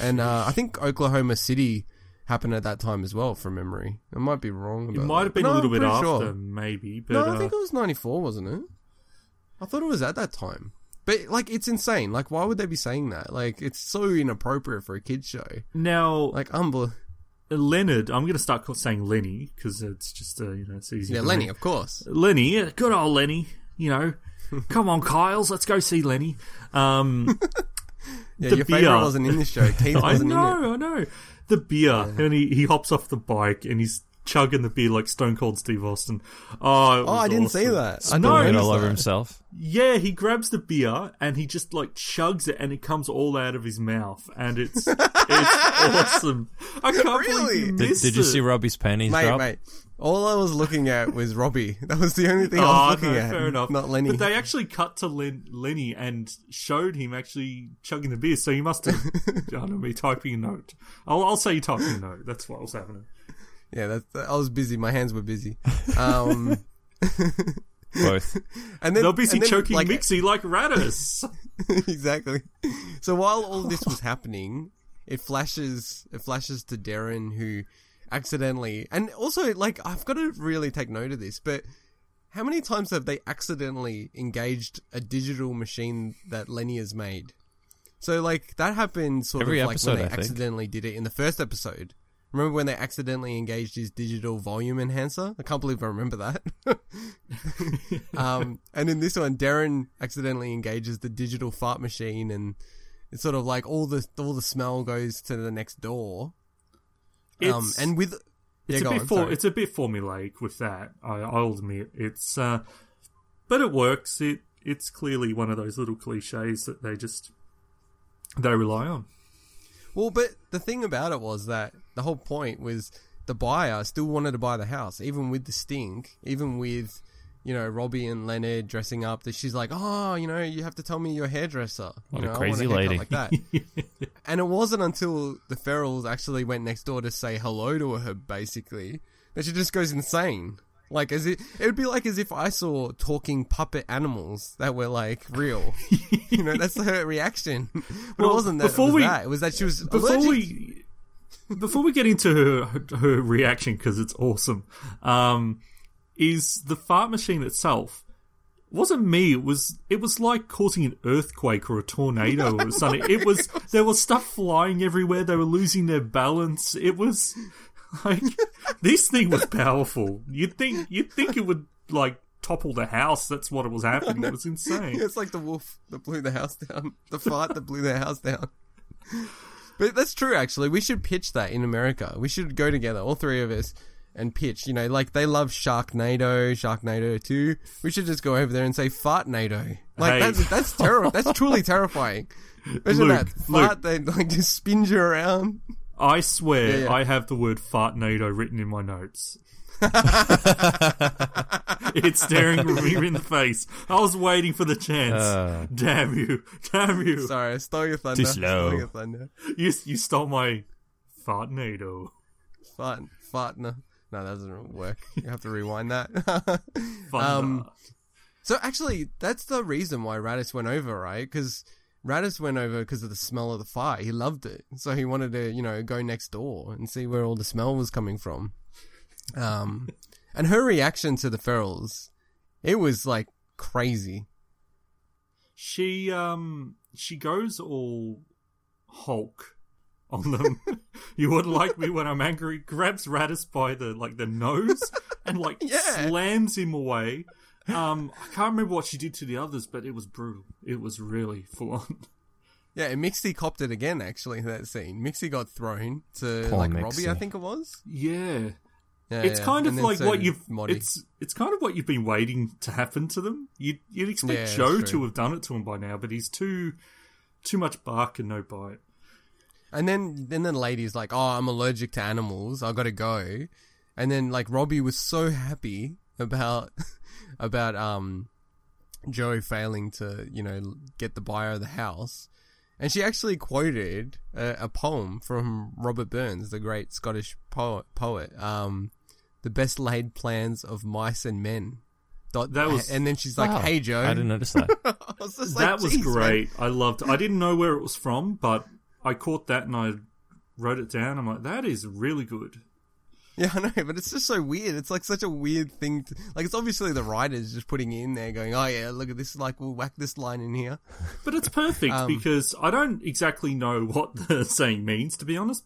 And I think Oklahoma City happened at that time as well, from memory. I might be wrong about it. It might have been a little bit after, maybe. But, I think it was 94, wasn't it? I thought it was at that time. But, like, it's insane. Like, why would they be saying that? Like, it's so inappropriate for a kid's show. Now... Like, Leonard, I'm going to start saying Lenny, because it's just, it's easy. Yeah, Lenny, of course. Lenny, good old Lenny, you know. Come on, Kyles, let's go see Lenny. Yeah, your favourite wasn't in this show. Keith wasn't in it. I know. The beer, and he hops off the bike, and he's chugging the beer like Stone Cold Steve Austin. Oh, I didn't say that. I know. All over himself. Yeah, he grabs the beer and he just like chugs it and it comes all out of his mouth and it's awesome. I can't believe you missed it. Did you see Robbie's panties drop? Mate. All I was looking at was Robbie. That was the only thing I was looking at. Fair enough. Not Lenny. But they actually cut to Lenny and showed him actually chugging the beer. So you must have done me typing a note. I'll say you typing a note. That's what was happening. Yeah, I was busy. My hands were busy. Both. And then, they're busy and then, choking like, Mixie like Rattus. Exactly. So while all this was happening, it flashes to Darren who... accidentally, and also, like, I've got to really take note of this, but how many times have they accidentally engaged a digital machine that Lenny has made? So, like, that happened sort every of like episode, when they accidentally did it in the first episode. Remember when they accidentally engaged his digital volume enhancer? I can't believe I remember that. And in this one, Darren accidentally engages the digital fart machine, and it's sort of like all the smell goes to the next door. It's a bit formulaic with that. I'll admit it's, but it works. It's clearly one of those little cliches that they rely on. Well, but the thing about it was that the whole point was the buyer still wanted to buy the house, even with the stink, even with Robbie and Leonard dressing up. That she's like, you have to tell me your hairdresser. What a crazy lady! Like that. And it wasn't until the Ferals actually went next door to say hello to her, basically, that she just goes insane. Like, it would be like as if I saw talking puppet animals that were, like, real. That's her reaction. But it wasn't that. It was that she was allergic. Before we get into her reaction, because it's awesome, is the fart machine itself. Wasn't me, it was like causing an earthquake or a tornado or something. There was stuff flying everywhere, they were losing their balance. It was like this thing was powerful. You'd think it would like topple the house, that's what it was happening. It was insane. Yeah, it's like the wolf that blew the house down. The fart that blew the house down. But that's true actually. We should pitch that in America. We should go together, all three of us. And pitch, like they love Sharknado 2. We should just go over there and say Fartnado. Like, hey. That's terrible. That's truly terrifying. Imagine Luke, that fart that like just spins you around. I swear, I have the word Fartnado written in my notes. It's staring me in the face. I was waiting for the chance. Damn you! Sorry, I stole your thunder. Too slow. You stole my Fartnado. Fartner. No, that doesn't work. You have to rewind that. So actually, that's the reason why Rattus went over, right? Because Rattus went over because of the smell of the fire. He loved it. So he wanted to, go next door and see where all the smell was coming from. And her reaction to the Ferals, it was, like, crazy. She goes all Hulk on them. You wouldn't like me when I'm angry. Grabs Rattus by the nose and slams him away. I can't remember what she did to the others, but it was brutal. It was really full on. Yeah, and Mixie copped it again. Actually, that scene, Mixie got thrown to Robbie, I think it was. Yeah, yeah, it's kind of like what you've. Modi. It's kind of what you've been waiting to happen to them. You'd expect Joe to have done it to him by now, but he's too much bark and no bite. And then the lady's like, I'm allergic to animals. I got to go. And then, like, Robbie was so happy about Joe failing to, get the buyer of the house. And she actually quoted a poem from Robert Burns, the great Scottish poet. The best laid plans of mice and men. And then she's like, "Hey, Joe." I didn't notice that. I was just like, that was great. Man. I loved it. I didn't know where it was from, but I caught that and I wrote it down. I'm like, that is really good. Yeah, I know, but it's just so weird. It's like such a weird thing. It's obviously the writers just putting it in there going, oh yeah, look at this, like we'll whack this line in here. But it's perfect because I don't exactly know what the saying means, to be honest,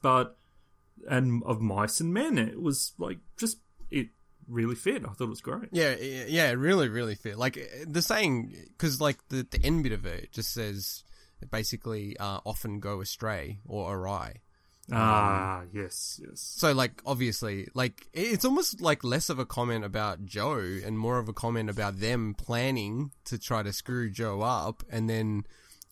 and of mice and men, it was like just, it really fit. I thought it was great. Yeah, it really, really fit. Like the saying, because like the end bit of it just says, basically often go astray or awry. Yes. So, like, obviously, like, it's almost like less of a comment about Joe and more of a comment about them planning to try to screw Joe up, and then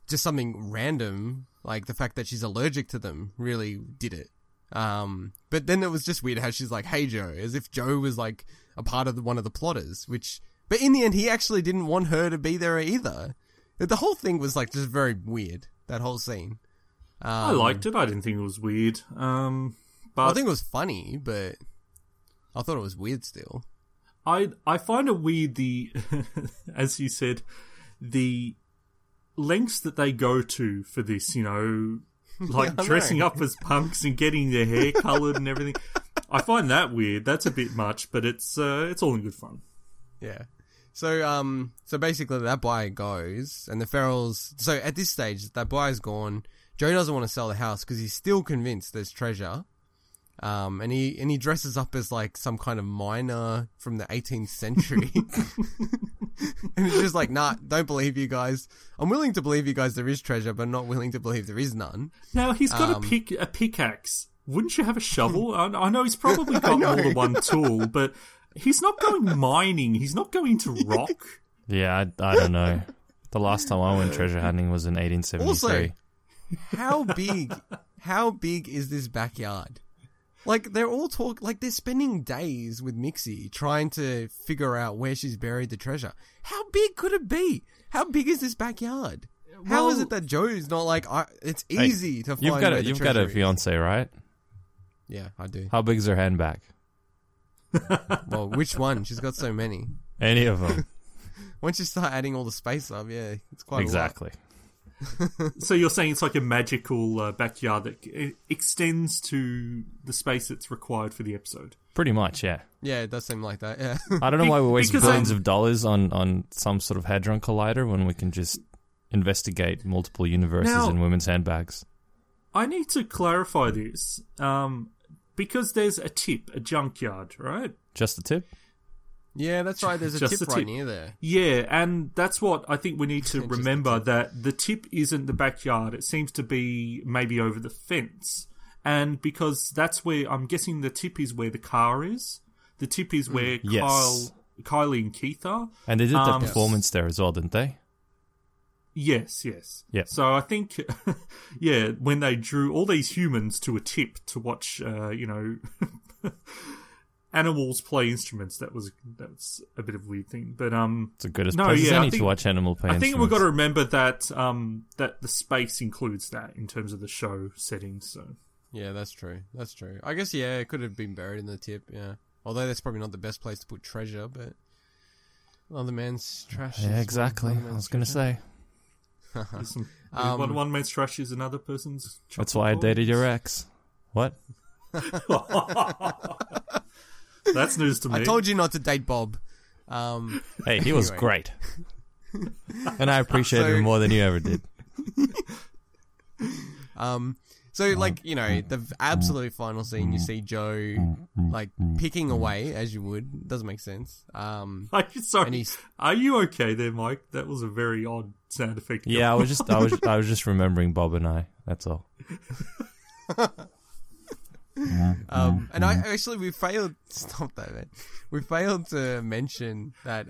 just something random, like the fact that she's allergic to them, really did it. But then it was just weird how she's like, "Hey, Joe," as if Joe was like a part of one of the plotters, which, but in the end, he actually didn't want her to be there either. The whole thing was like just very weird, that whole scene. I liked it. I didn't think it was weird. But I think it was funny, but I thought it was weird still. I find it weird, the as you said, the lengths that they go to for this, you know, like dressing up as punks and getting their hair coloured and everything. I find that weird. That's a bit much, but it's all in good fun. Yeah. So so basically that buyer goes, and the Ferals... So at this stage, that buyer's gone. Joe doesn't want to sell the house because he's still convinced there's treasure. And he dresses up as like some kind of miner from the 18th century. And he's just like, "Nah, don't believe you guys. I'm willing to believe you guys there is treasure, but I'm not willing to believe there is none." Now, he's got a pickaxe. Wouldn't you have a shovel? I know he's probably got more than one tool, but he's not going mining. He's not going to rock. Yeah, I don't know. The last time I went treasure hunting was in 1873. Also, how big is this backyard? Like, they're all like, they're spending days with Mixie trying to figure out where she's buried the treasure. How big could it be? How big is this backyard? Well, how is it that Joe's not like, it's easy to find where the treasure is? You've got a fiancé, right? Yeah, I do. How big's her handbag? Well, which one? She's got so many. Any of them. Once you start adding all the space up, yeah, it's quite exactly. A lot. So you're saying it's like a magical backyard that extends to the space that's required for the episode? Pretty much, yeah. Yeah, it does seem like that, yeah. I don't know why we waste billions of dollars on some sort of Hadron Collider when we can just investigate multiple universes now, in women's handbags. I need to clarify this, because there's a tip, a junkyard, right? Just a tip? Yeah, that's right. There's a tip right near there. Yeah, and that's what I think we need to remember, that the tip isn't the backyard. It seems to be maybe over the fence. And because that's where, I'm guessing the tip is where the car is. The tip is where Kylie and Keith are. And they did that performance there as well, didn't they? Yes. Yep. So I think, yeah, when they drew all these humans to a tip to watch, you know... animals play instruments. That's a bit of a weird thing, but it's a good as place to watch animal play. I think we've got to remember that that the space includes that in terms of the show settings. So yeah, that's true. I guess it could have been buried in the tip. Yeah, although that's probably not the best place to put treasure, but another man's trash. Yeah, exactly. I was going to say one man's trash is another person's. That's why I dated your ex. What? That's news to me. I told you not to date Bob. Hey, he was great. And I appreciated him more than you ever did. So, like, you know, the absolute final scene, you see Joe, like, picking away, as you would. Doesn't make sense. Sorry, are you okay there, Mike? That was a very odd sound effect. Yeah, I was just remembering Bob and I. That's all. And I actually we failed to mention that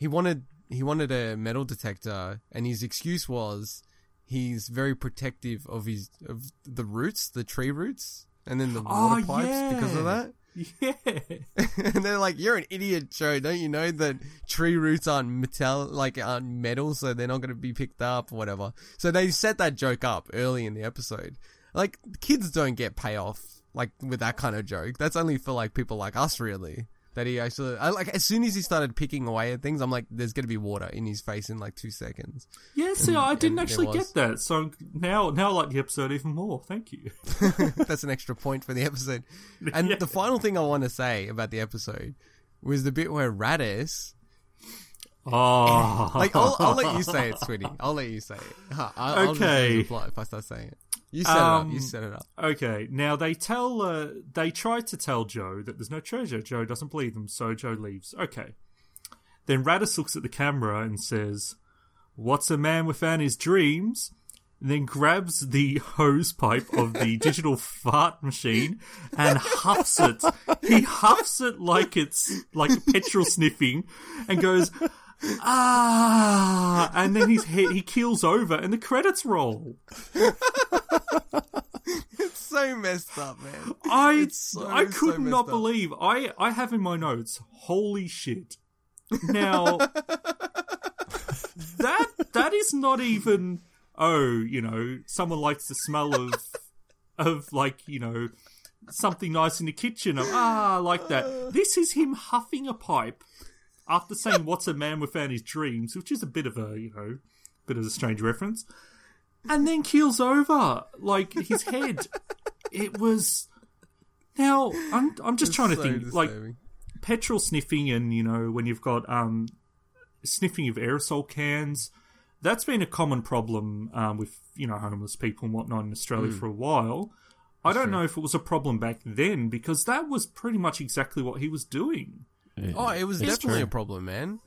he wanted a metal detector, and his excuse was he's very protective of the roots, the tree roots, and then the water pipes because of that. Yeah. And they're like, "You're an idiot, Joe. Don't you know that tree roots aren't metal, so they're not going to be picked up or whatever." So they set that joke up early in the episode. Like, kids don't get payoff, like, with that kind of joke. That's only for, like, people like us, really. That he actually... as soon as he started picking away at things, I'm like, there's going to be water in his face in, like, 2 seconds. Yeah, see, I didn't actually get that. So now I like the episode even more. Thank you. That's an extra point for the episode. And the final thing I want to say about the episode was the bit where Rattus... Oh. Like, I'll let you say it, Swinny. I'll let you say it. I'll okay. Just if I start saying it. You set it up. Okay. Now, they try to tell Joe that there's no treasure. Joe doesn't believe them, so Joe leaves. Okay. Then Rattus looks at the camera and says, "What's a man without his dreams?" and then grabs the hose pipe of the digital fart machine and huffs it. He huffs it like it's like petrol sniffing and goes, ah, and then his head, he keels over and the credits roll. It's so messed up, man. I could not believe. I have in my notes, holy shit. Now, that is not even, oh, you know, someone likes the smell of like, you know, something nice in the kitchen. I like that. This is him huffing a pipe after saying, what's a man without his dreams, which is a bit of a, you know, bit of a strange reference. And then keels over, like, his head. It was... Now, I'm just trying to think, like, petrol sniffing and, you know, when you've got sniffing of aerosol cans, that's been a common problem with, you know, homeless people and whatnot in Australia for a while. I don't know if it was a problem back then, because that was pretty much exactly what he was doing. Yeah. Oh, it was definitely a problem, man.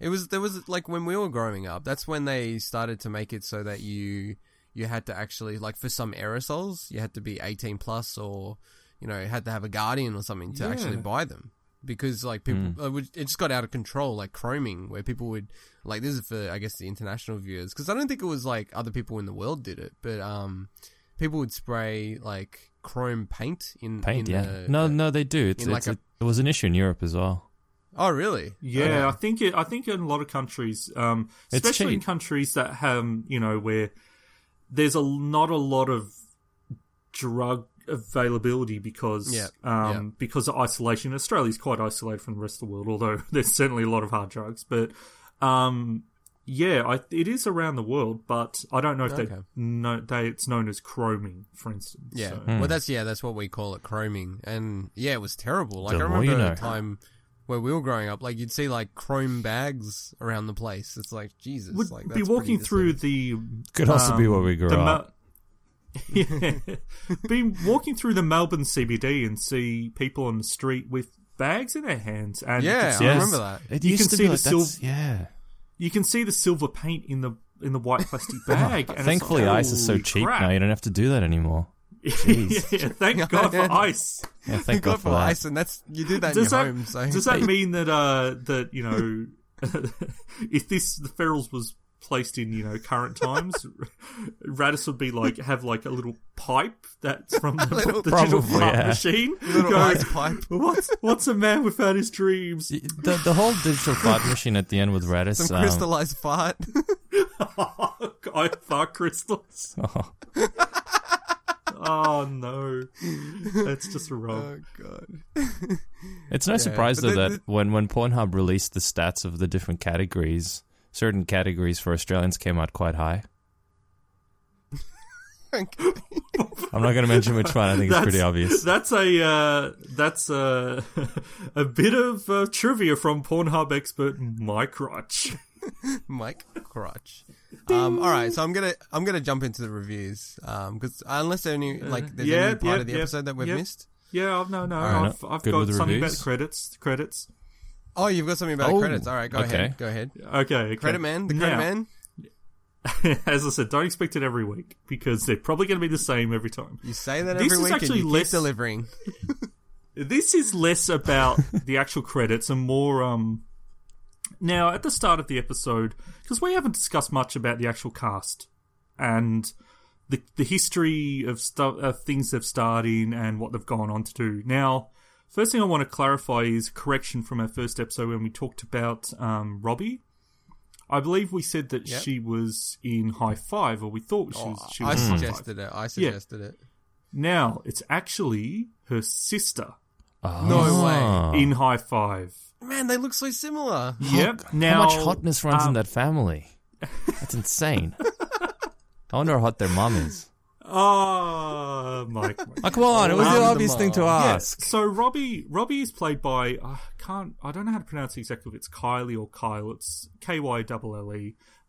There was like when we were growing up, that's when they started to make it so that you had to actually, like, for some aerosols, you had to be 18 plus or, you know, had to have a guardian or something to actually buy them, because like people, it just got out of control, like chroming, where people would, like, this is for, I guess, the international viewers, because I don't think it was like other people in the world did it, but people would spray like chrome paint in the... No, they do. It was an issue in Europe as well. Oh, really? Yeah, I think in a lot of countries, especially in countries that have, you know, where there's not a lot of drug availability because of isolation. Australia's quite isolated from the rest of the world, although there's certainly a lot of hard drugs. But, it is around the world, but I don't know if it's known as chroming, for instance. Yeah, well, that's what we call it, chroming. And, yeah, it was terrible. Like, I remember at the time... where we were growing up, like, you'd see like chrome bags around the place. It's like, Jesus, would like, that's be walking through the could also be where we grew up. Be walking through the Melbourne CBD and see people on the street with bags in their hands. And I remember that. You can see the silver paint in the white plastic bag. And thankfully, like, ice is so cheap now. You don't have to do that anymore. Yeah, thank God for ice. Yeah, thank God for ice, and that's you do that in your home. So does that mean that you know, if the Ferals was placed in, you know, current times, Rattus would be like have like a little pipe that's from the digital fart machine. Little ice pipe. What's a man without his dreams? The whole digital fart machine at the end with Rattus. Some crystallized fart. Oh, God, fart crystals. Oh. Oh, no. That's just wrong. Oh, God. It's no surprise, though, that when Pornhub released the stats of the different categories, certain categories for Australians came out quite high. Okay. I'm not going to mention which one. I think it's pretty obvious. That's a bit of trivia from Pornhub expert Mike Crotch. Mike Crotch. All right, so I'm gonna jump into the reviews because unless there's any part of the episode that we've missed. Yeah, no, I've got something about the credits. Oh, you've got something about the credits. All right, go ahead. Okay. Credit man, the credit man. As I said, don't expect it every week because they're probably going to be the same every time. You say that every week, and you keep delivering. This is less about the actual credits and more. Now, at the start of the episode, because we haven't discussed much about the actual cast and the history of things they've starred in and what they've gone on to do. Now, first thing I want to clarify is a correction from our first episode when we talked about Robbie. I believe we said that she was in High Five, or we thought she was in High Five. I suggested it. Now, it's actually her sister. Oh. No way. In High Five. Man, they look so similar. Yep. Now, how much hotness runs in that family? That's insane. I wonder how hot their mum is. Oh, Mike. Oh, come on. It was the obvious thing to ask. Yeah. So Robbie is played by, I don't know how to pronounce it exactly if it's Kylie or Kyle. It's Kylle.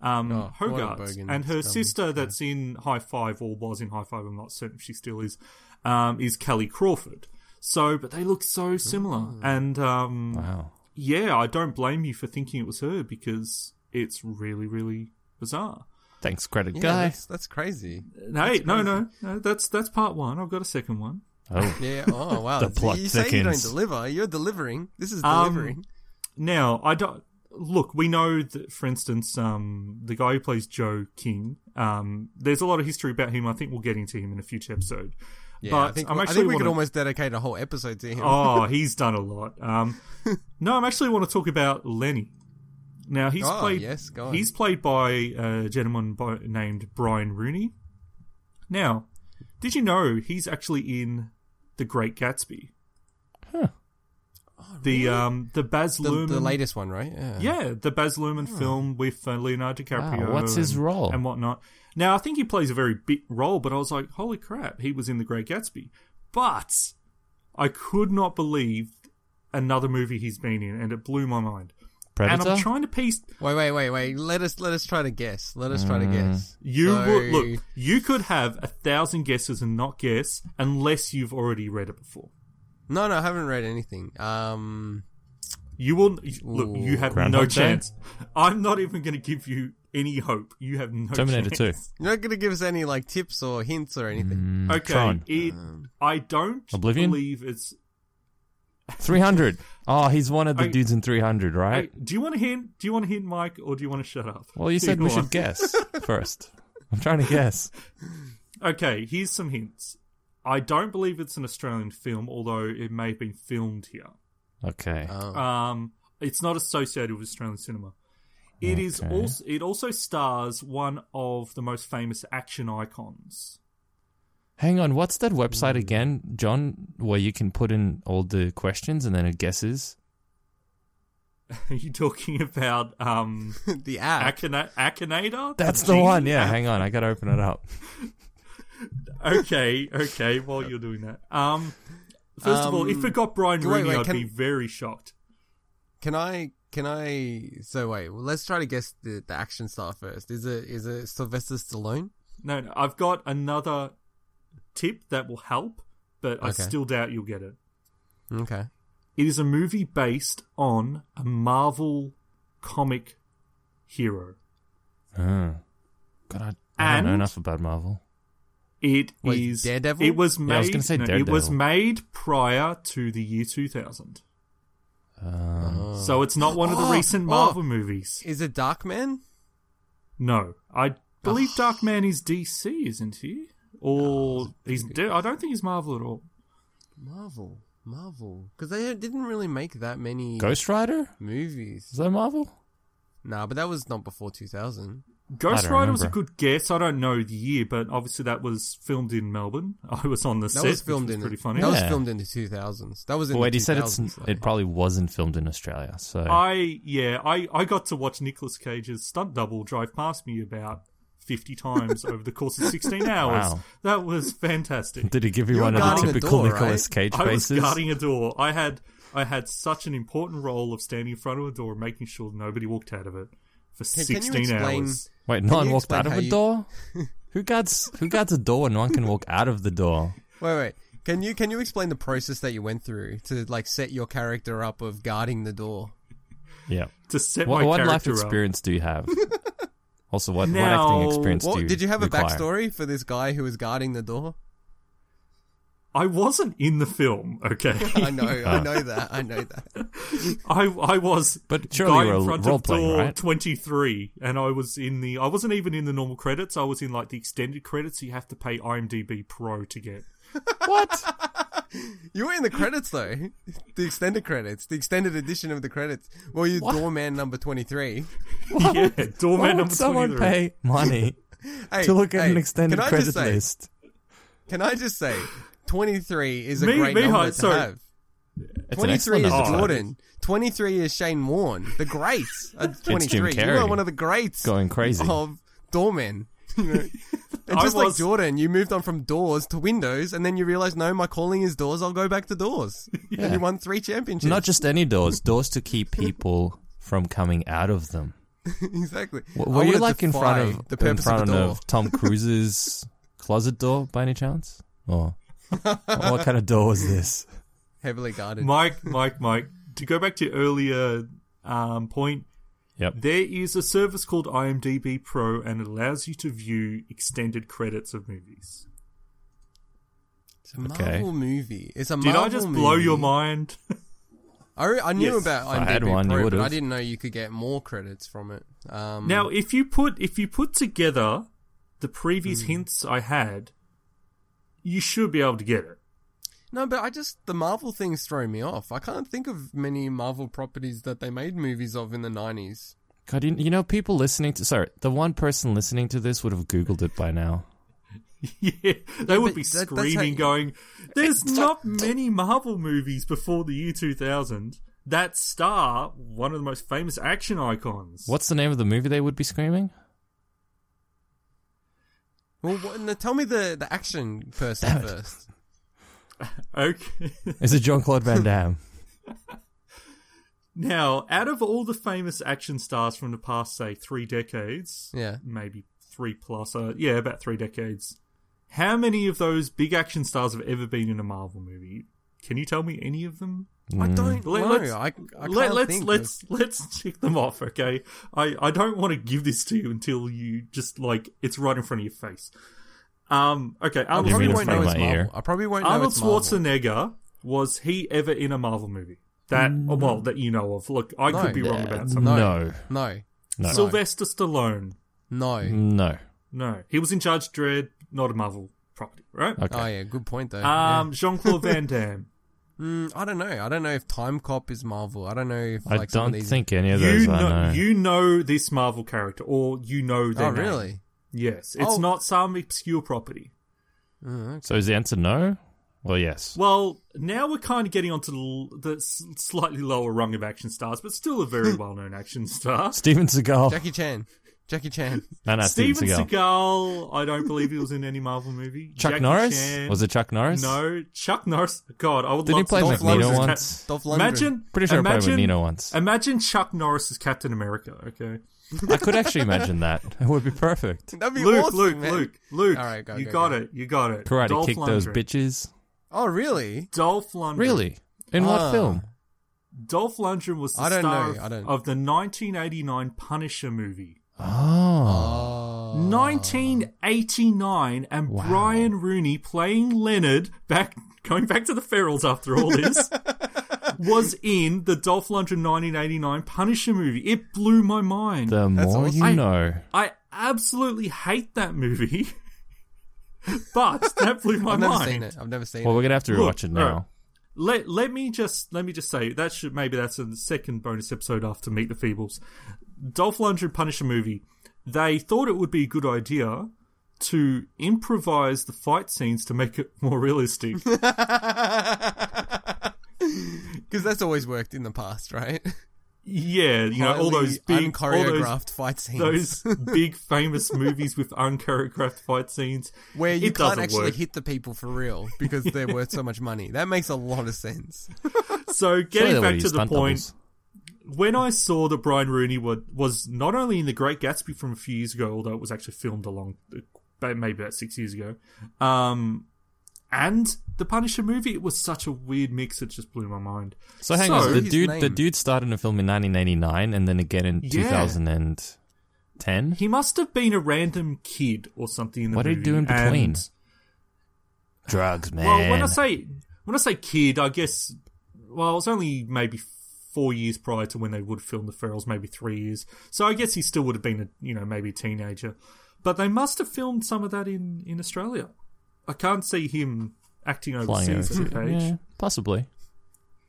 Hogarth. And her sister that's in High Five, or was in High Five, I'm not certain if she still is Kelly Crawford. So, but they look so similar. And, wow. Yeah, I don't blame you for thinking it was her because it's really, really bizarre. Thanks, credit guy. That's crazy. No, that's part one. I've got a second one. Oh. Yeah. Oh, wow. The plot thickens. Say you don't deliver. You're delivering. This is delivering. Now, I don't... Look, we know that, for instance, the guy who plays Joe King, there's a lot of history about him. I think we'll get into him in a future episode. Yeah, but I think we could almost dedicate a whole episode to him. Oh, he's done a lot. No, I actually want to talk about Lenny. Now, he's played by a gentleman named Brian Rooney. Now, did you know he's actually in The Great Gatsby? Huh. Oh, really? The Baz Luhrmann... The latest one, right? Yeah, the Baz Luhrmann film with Leonardo DiCaprio. Wow, what's his role? And whatnot. Now, I think he plays a very bit role, but I was like, holy crap, he was in The Great Gatsby. But I could not believe another movie he's been in, and it blew my mind. Predator? And I'm trying to piece... Wait. Let us try to guess. Look, you could have 1,000 guesses and not guess unless you've already read it before. No, I haven't read anything. You will... Look, you have no chance. I'm not even going to give you any hope. You have no Terminator chance. Terminator 2. You're not going to give us any, like, tips or hints or anything. Okay. I don't believe it's... 300. Oh, he's one of the dudes in 300, right? Do you want to hint? Do you want to hint, Mike, or do you want to shut up? Well, you said we should guess first. I'm trying to guess. Okay, here's some hints. I don't believe it's an Australian film, although it may have been filmed here. Okay. It's not associated with Australian cinema. It also stars one of the most famous action icons. Hang on, what's that website again, John, where you can put in all the questions and then it guesses? Are you talking about the app? Akinator? That's the one, yeah. Hang on, I got to open it up. Okay, while you're doing that. First of all, if it got Brian Rooney, I'd be very shocked. Let's try to guess the action star first. Is it Sylvester Stallone? No, I've got another... tip that will help, but I still doubt you'll get it. Okay. It is a movie based on a Marvel comic hero. Oh. God, I don't know enough about Marvel. It is Daredevil? It was made, I was going to say Daredevil. It was made prior to the year 2000. So it's not one of the recent Marvel movies. Is it Darkman? No. I believe Darkman is DC, isn't he? I don't think he's Marvel at all. Marvel. Because they didn't really make that many... Ghost Rider? Movies. Is that Marvel? No, but that was not before 2000. Ghost Rider was a good guess. I don't know the year, but obviously that was filmed in Melbourne. I was on the set. That was pretty funny. That was filmed in the 2000s. That was in the 2000s. He said it probably wasn't filmed in Australia. So I got to watch Nicolas Cage's stunt double drive past me about... 50 times over the course of 16 hours. Wow. That was fantastic. Did he give you one of the typical Nicolas Cage faces? I was guarding a door. I had such an important role of standing in front of a door and making sure nobody walked out of it for 16 hours. Wait, no one walked out of a door? Who guards a door when no one can walk out of the door? Wait. Can you explain the process that you went through to like set your character up of guarding the door? Yeah. To set my character up. What life experience do you have? Also, what acting experience do you did you have require? A backstory for this guy who was guarding the door? I wasn't in the film, okay? I know that. I was guy in front of door, right? 23, and I wasn't even in the normal credits. I was in, like, the extended credits you have to pay IMDb Pro to get. What? You were in the credits, though. The extended credits. The extended edition of the credits. Well, you're doorman number 23. What? Yeah, doorman number 23. Someone pay money to look at an extended credit list? Can I just say, 23 is a great number to have. It's 23 is Jordan. 23 is Shane Warne. The greats are 23. You are one of the greats going crazy of doormen. And like Jordan, you moved on from doors to windows, and then you realised, no, my calling is doors, I'll go back to doors. Yeah. And you won 3 championships. Not just any doors to keep people from coming out of them. Exactly. Were you like in front of the Tom Cruise's closet door by any chance? Or what kind of door was this? Heavily guarded. Mike, to go back to your earlier point, Yep. There is a service called IMDb Pro, and it allows you to view extended credits of movies. It's a Marvel movie. It's a Marvel movie. Did I just blow your mind? I knew about IMDb Pro, but I didn't know you could get more credits from it. Now, if you put together the previous hints I had, you should be able to get it. No, but the Marvel thing's throwing me off. I can't think of many Marvel properties that they made movies of in the 90s. God, you know, people listening to... Sorry, the one person listening to this would have Googled it by now. Yeah, they would be screaming, going, there's not many Marvel movies before the year 2000 that star one of the most famous action icons. What's the name of the movie they would be screaming? Well, tell me the action person first. Okay. Is it Jean-Claude Van Damme? Now, out of all the famous action stars from the past, say, 3 decades, maybe 3+, about 3 decades, how many of those big action stars have ever been in a Marvel movie? Can you tell me any of them? I don't know. Let's tick them off, okay? I don't want to give this to you until you just, it's right in front of your face. Okay, I probably won't know Arnold Schwarzenegger, was he ever in a Marvel movie? That you know of. Look, I could be wrong about something. No. Sylvester Stallone. No. He was in Judge Dredd, not a Marvel property, right? Okay. Oh, yeah, good point, though. Jean-Claude Van Damme. I don't know. I don't know if Time Cop is Marvel. I don't know if... I don't think any of those are. You know this Marvel character, or you know their name. Oh, really? Yes, it's not some obscure property. Okay. So is the answer no or yes? Well, now we're kind of getting onto the slightly lower rung of action stars, but still a very well-known action star. Steven Seagal. Jackie Chan. No, Steven Seagal, I don't believe he was in any Marvel movie. Chuck Norris? Was it Chuck Norris? No, Chuck Norris. God, I would love to... Didn't he play Magneto once? Dolph Lundgren. Pretty sure he played Magneto once. Imagine Chuck Norris as Captain America, okay? I could actually imagine that. It would be perfect. That'd be awesome, man. Luke. All right, go. You got it. Karate kick those bitches. Oh, really? Dolph Lundgren. Really? In what film? Dolph Lundgren was the star of the 1989 Punisher movie. Oh. 1989, and Brian Rooney playing Leonard, going back to the Ferals after all this, was in the Dolph Lundgren 1989 Punisher movie. It blew my mind. The more you know. I absolutely hate that movie, but that blew my mind. I've never seen it. Well, we're gonna have to rewatch it now. Right. Let me just say that that's the second bonus episode after Meet the Feebles. Dolph Lundgren Punisher movie. They thought it would be a good idea to improvise the fight scenes to make it more realistic. Because that's always worked in the past, right? Yeah, you know, all those big unchoreographed fight scenes. Those big famous movies with unchoreographed fight scenes. Where you can't actually hit the people for real because they're worth so much money. That makes a lot of sense. So getting back to the point, when I saw that Brian Rooney was not only in The Great Gatsby from a few years ago, although it was actually filmed maybe about 6 years ago, and the Punisher movie, it was such a weird mix, it just blew my mind. So hang on, the dude started in a film in 1989 and then again in 2010? He must have been a random kid or something in the movie. What did he do in between? Drugs, man. Well, when I say kid, I guess, well, it's only maybe 4 years prior to when they would film The Ferals, maybe 3 years. So I guess he still would have been, maybe a teenager. But they must have filmed some of that in Australia. I can't see him acting overseas at that age. Yeah, possibly.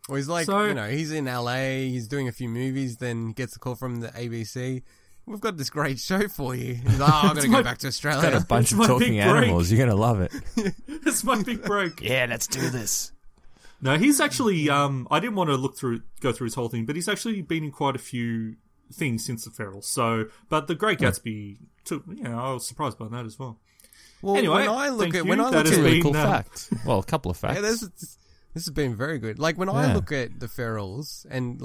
Well, he's he's in LA, he's doing a few movies, then gets a call from the ABC. We've got this great show for you. He's like, I'm going to go back to Australia. Got a bunch of talking animals. You're going to love it. It's my big break. Yeah, let's do this. No, he's actually... I didn't want to go through his whole thing, but he's actually been in quite a few things since The Ferals. So, but The Great Gatsby took... Yeah, I was surprised by that as well. Well, anyway, when I look at a really cool fact. Well, a couple of facts. Yeah, this has been very good. Like when I look at The Ferals and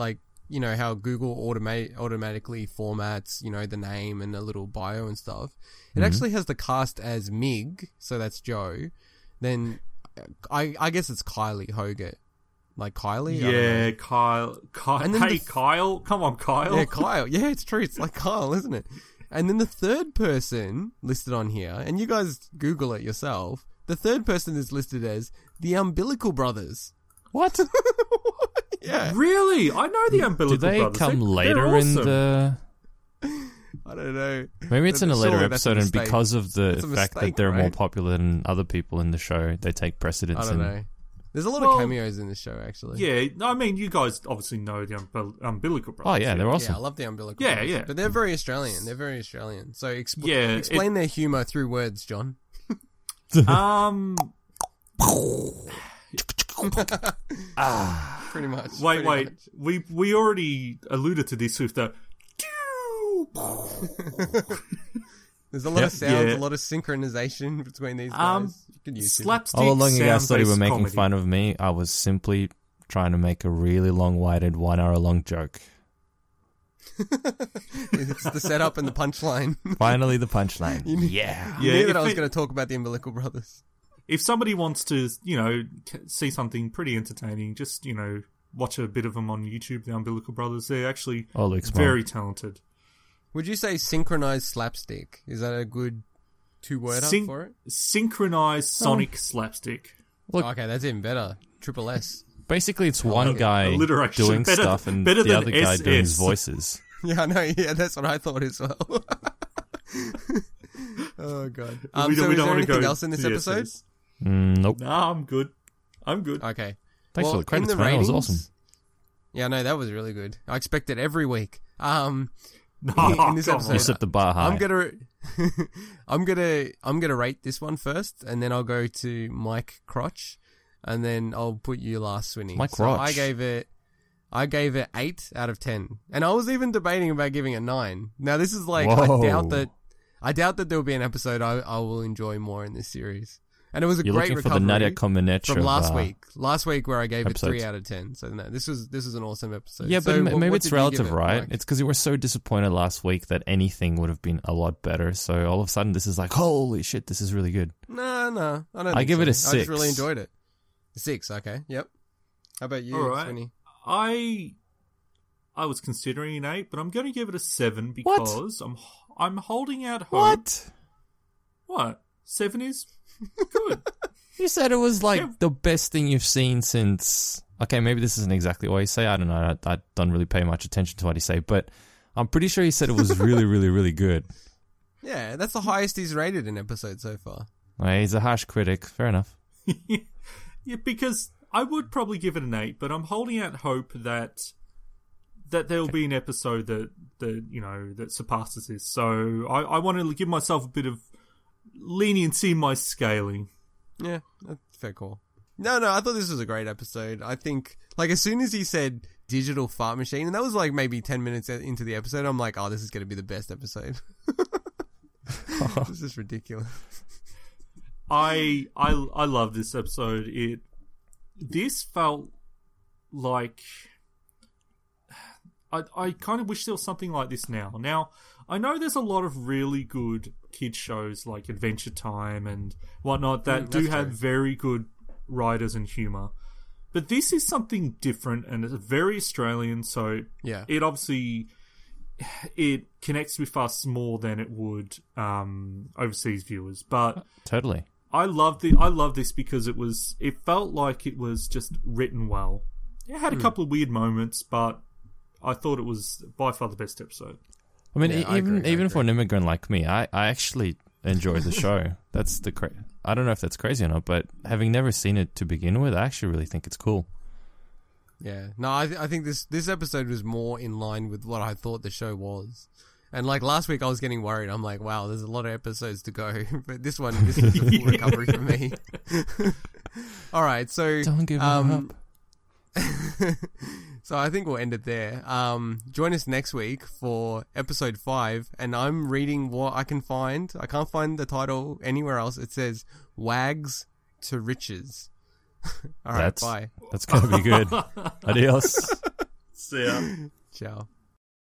how Google automatically formats, the name and a little bio and stuff. It actually has the cast as Mig, so that's Joe. Then I guess it's Kylie Hogarth. Like Kylie? Yeah, Kyle. Kyle. Come on, Kyle. Yeah, Kyle. Yeah, it's true. It's like Kyle, isn't it? And then the third person listed on here, and you guys Google it yourself, the third person is listed as the Umbilical Brothers. What? Yeah. Really? I know the Umbilical Brothers. Do they come later awesome. In the... I don't know. Maybe it's in a later episode, and because of the fact that they're more popular than other people in the show, they take precedence. I don't know. There's a lot of cameos in this show, actually. Yeah, I mean, you guys obviously know the Umbilical Brothers. Oh, yeah, they're awesome. Yeah, I love the Umbilical Brothers. Yeah, yeah. But they're very Australian. So explain their humour through words, John. Pretty much. Wait. Much. We already alluded to this with the... There's a lot of sounds, a lot of synchronization between these guys. You can use slapstick. All along, you guys thought you were making fun of me. I was simply trying to make a really long-winded, 1-hour-long joke. It's the setup and the punchline. Finally, the punchline. You knew that I was going to talk about the Umbilical Brothers. If somebody wants to, see something pretty entertaining, just watch a bit of them on YouTube. The Umbilical Brothers, they're actually very talented. Would you say synchronized slapstick? Is that a good two-word up for it? Synchronized sonic slapstick. Look, okay, that's even better. Triple S. Basically, it's one guy doing stuff and the other guy doing his voices. Yeah, I know. Yeah, that's what I thought as well. Oh, God. So is there anything else in this episode? Nope. Nah, I'm good. Okay. Thanks for the credits, man. That was awesome. Yeah, no, that was really good. I expect it every week. In this episode, you set the bar high. I'm gonna rate this one first, and then I'll go to Mike Crotch, and then I'll put you last, Swinny. Mike Crotch. So I gave it 8 out of 10, and I was even debating about giving it 9. Now this is like, I doubt that there will be an episode I will enjoy more in this series. And it was great recovery from last week where I gave it 3 out of 10. So this was an awesome episode. Yeah, but maybe it's relative, right? It's because you were so disappointed last week that anything would have been a lot better. So all of a sudden, this is like, holy shit, this is really good. No, I don't. I give it a 6. I just really enjoyed it. 6, okay, yep. How about you, Swinny? I was considering an 8, but I'm going to give it a 7 because I'm holding out hope. What? 7 is. Good. You said it was like the best thing you've seen since... Okay, maybe this isn't exactly what you say. I don't know. I don't really pay much attention to what you say, but I'm pretty sure you said it was really, really, really good. Yeah, that's the highest he's rated an episode so far. Well, he's a harsh critic. Fair enough. Yeah, because I would probably give it an 8, but I'm holding out hope that there'll be an episode that surpasses this. So I want to give myself a bit of leniency in my scaling. Yeah, that's fair call. No, I thought this was a great episode. I think, like, as soon as he said digital fart machine, and that was like maybe 10 minutes into the episode, I'm like, oh, this is going to be the best episode. This is ridiculous. I love this episode. This felt like... I kind of wish there was something like this now. Now, I know there's a lot of really good kids shows like Adventure Time and whatnot that do have very good writers and humour. But this is something different, and it's very Australian, so it obviously connects with us more than it would overseas viewers. But totally. I love this because it felt like it was just written well. It had a couple of weird moments, but I thought it was by far the best episode. I mean, even for an immigrant like me, I actually enjoy the show. That's the I don't know if that's crazy or not, but having never seen it to begin with, I actually really think it's cool. Yeah, no, I think this episode was more in line with what I thought the show was. And like last week, I was getting worried. I'm like, wow, there's a lot of episodes to go, but this is a full recovery for me. All right, so don't give up. So I think we'll end it there. Join us next week for episode 5, and I'm reading what I can find. I can't find the title anywhere else. It says Wags to Riches. All right, bye. That's going to be good. Adios. See ya. Ciao.